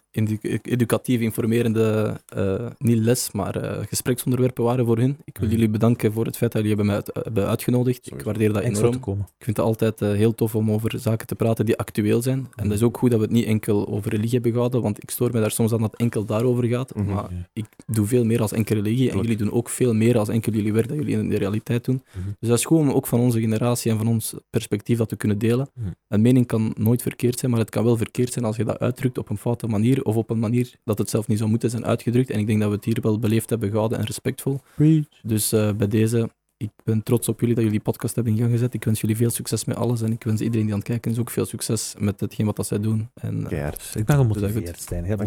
educatieve, informerende, niet les, maar gespreksonderwerpen waren voor hun. Ik wil jullie bedanken voor het feit dat jullie hebben uitgenodigd. Sorry. Ik waardeer dat enorm. Ik vind het altijd heel tof om over zaken te praten die actueel zijn. Mm-hmm. En dat is ook goed dat we het niet enkel over religie hebben gehouden, want ik stoor me daar soms aan dat het enkel daarover gaat. Mm-hmm. Maar ik doe veel meer als enkel religie. Klopt. En jullie doen ook veel meer als enkel jullie werk dat jullie in de realiteit doen. Mm-hmm. Dus dat is goed om ook van onze generatie en van ons perspectief dat te kunnen delen. Een mening kan nooit verkeerd zijn, maar het kan wel verkeerd zijn als je dat uitdrukt op een foute manier of op een manier dat het zelf niet zou moeten zijn uitgedrukt. En ik denk dat we het hier wel beleefd hebben gehouden en respectvol. Preach. Dus bij deze, ik ben trots op jullie dat jullie podcast hebben in gang gezet. Ik wens jullie veel succes met alles en ik wens iedereen die aan het kijken is ook veel succes met hetgeen wat dat zij doen. En, ik ben gemotiveerd, Stijn. Je hebt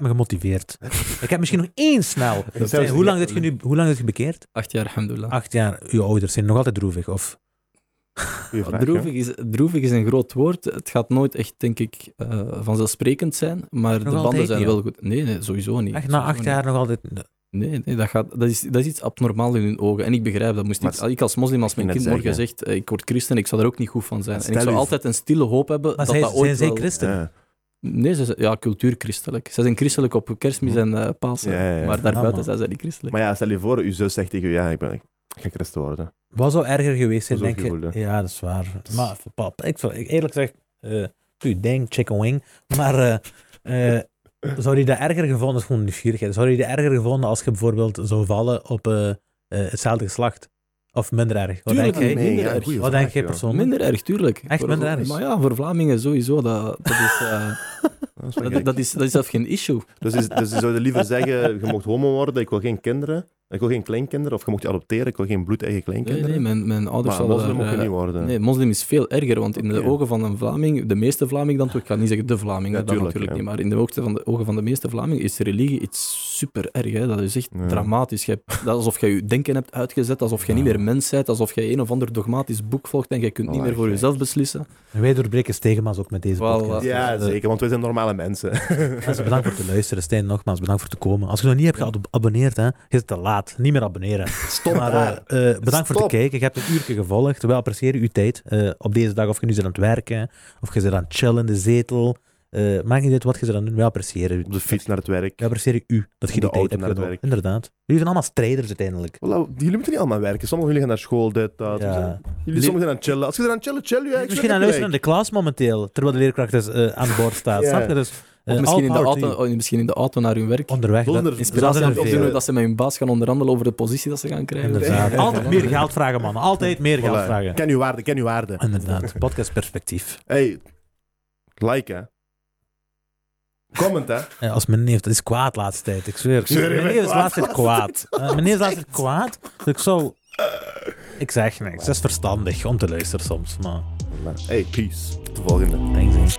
me gemotiveerd. Ik heb misschien nog één snel. Hoe lang heb je bekeerd? 8 jaar, alhamdulillah. 8 jaar. Uw ouders zijn nog altijd droevig, of... Vraag, droevig is een groot woord. Het gaat nooit echt, denk ik, vanzelfsprekend zijn, maar nog de banden zijn wel goed. Nee, sowieso niet. Echt, na 8 jaar nog altijd... Nee, dat is iets abnormaal in hun ogen. En ik begrijp dat. Ik als moslim, als mijn kind morgen zegt, ik word christen, ik zou er ook niet goed van zijn. En ik zou altijd een stille hoop hebben dat dat ooit wel... christen? Ja. Nee, ze zijn cultuurchristelijk. Ze zijn christelijk op kerstmis en Pasen, maar daarbuiten zijn ze niet christelijk. Maar ja, stel je voor, uw zus zegt tegen u, ik ga christen worden. Wat zou erger geweest zijn, denk ik. Ja, dat is waar. Maar pap, ik eerlijk gezegd, doe ding, chicken wing. Maar zou je dat erger gevonden, dat is gewoon nieuwsgierigheid, zou je dat erger gevonden als je bijvoorbeeld zou vallen op hetzelfde geslacht? Of minder erg? Wat denk jij persoonlijk? Minder erg, tuurlijk. Echt minder erg? Maar ja, voor Vlamingen sowieso, dat is... dat is zelf geen issue. Dus je zou liever zeggen, je mocht homo worden, ik wil geen kinderen. Ik wil geen kleinkinderen, of je mocht je adopteren, ik wil geen bloedeigen kleinkinderen. Nee, mijn ouders maar moslim mocht je niet worden. Nee, moslim is veel erger, want in de ogen van een Vlaming, de meeste Vlaming dan toch, ik ga niet zeggen de Vlaming, natuurlijk niet, maar in de ogen van de meeste Vlaming is religie iets super erg. Hè. Dat is echt dramatisch. Dat alsof jij je denken hebt uitgezet, alsof jij niet meer mens bent, alsof jij een of ander dogmatisch boek volgt en jij kunt niet meer voor jezelf beslissen. En wij doorbreken stigma's ook met deze podcast. Ja, zeker, want wij zijn normale mensen. Mensen, bedankt voor te luisteren, Stijn, nogmaals, bedankt voor te komen. Als je nog niet hebt geabonneerd, je zit te laat. Niet meer abonneren. Stop maar. Bedankt voor het kijken. Je hebt een uurtje gevolgd. We appreciëren uw tijd. Op deze dag, of je nu zit aan het werken, of je zit aan het chillen in de zetel. Maakt niet uit wat je zit aan het doen. We appreciëren u. Op de fiets naar het werk. We appreciëren u dat je die tijd hebt genomen. Inderdaad. Jullie zijn allemaal strijders uiteindelijk. Voilà, jullie moeten niet allemaal werken. Sommigen jullie gaan naar school, dit. Jullie sommigen zijn aan het chillen. Als je zit aan het chillen, chill je. Misschien aan het luisteren naar de klas momenteel, terwijl de leerkracht dus, aan boord staat. Snap je dus... Of misschien in de auto naar hun werk. Onderweg. Inspiratie opdoen dat ze met hun baas gaan onderhandelen over de positie dat ze gaan krijgen. Inderdaad. Altijd meer geld vragen, man. Altijd meer geld vragen. Ken uw waarde. Inderdaad. Podcast perspectief. Hey, like hè. Comment hè. Ja, als mijn neef, dat is kwaad laatste tijd. Ik zweer. Mijn neef is laatste tijd kwaad. Mijn neef is laatste tijd kwaad. Dus ik zou... Ik zeg niks. Het is verstandig om te luisteren soms, maar... Hey, peace. Tot de volgende. Thanks.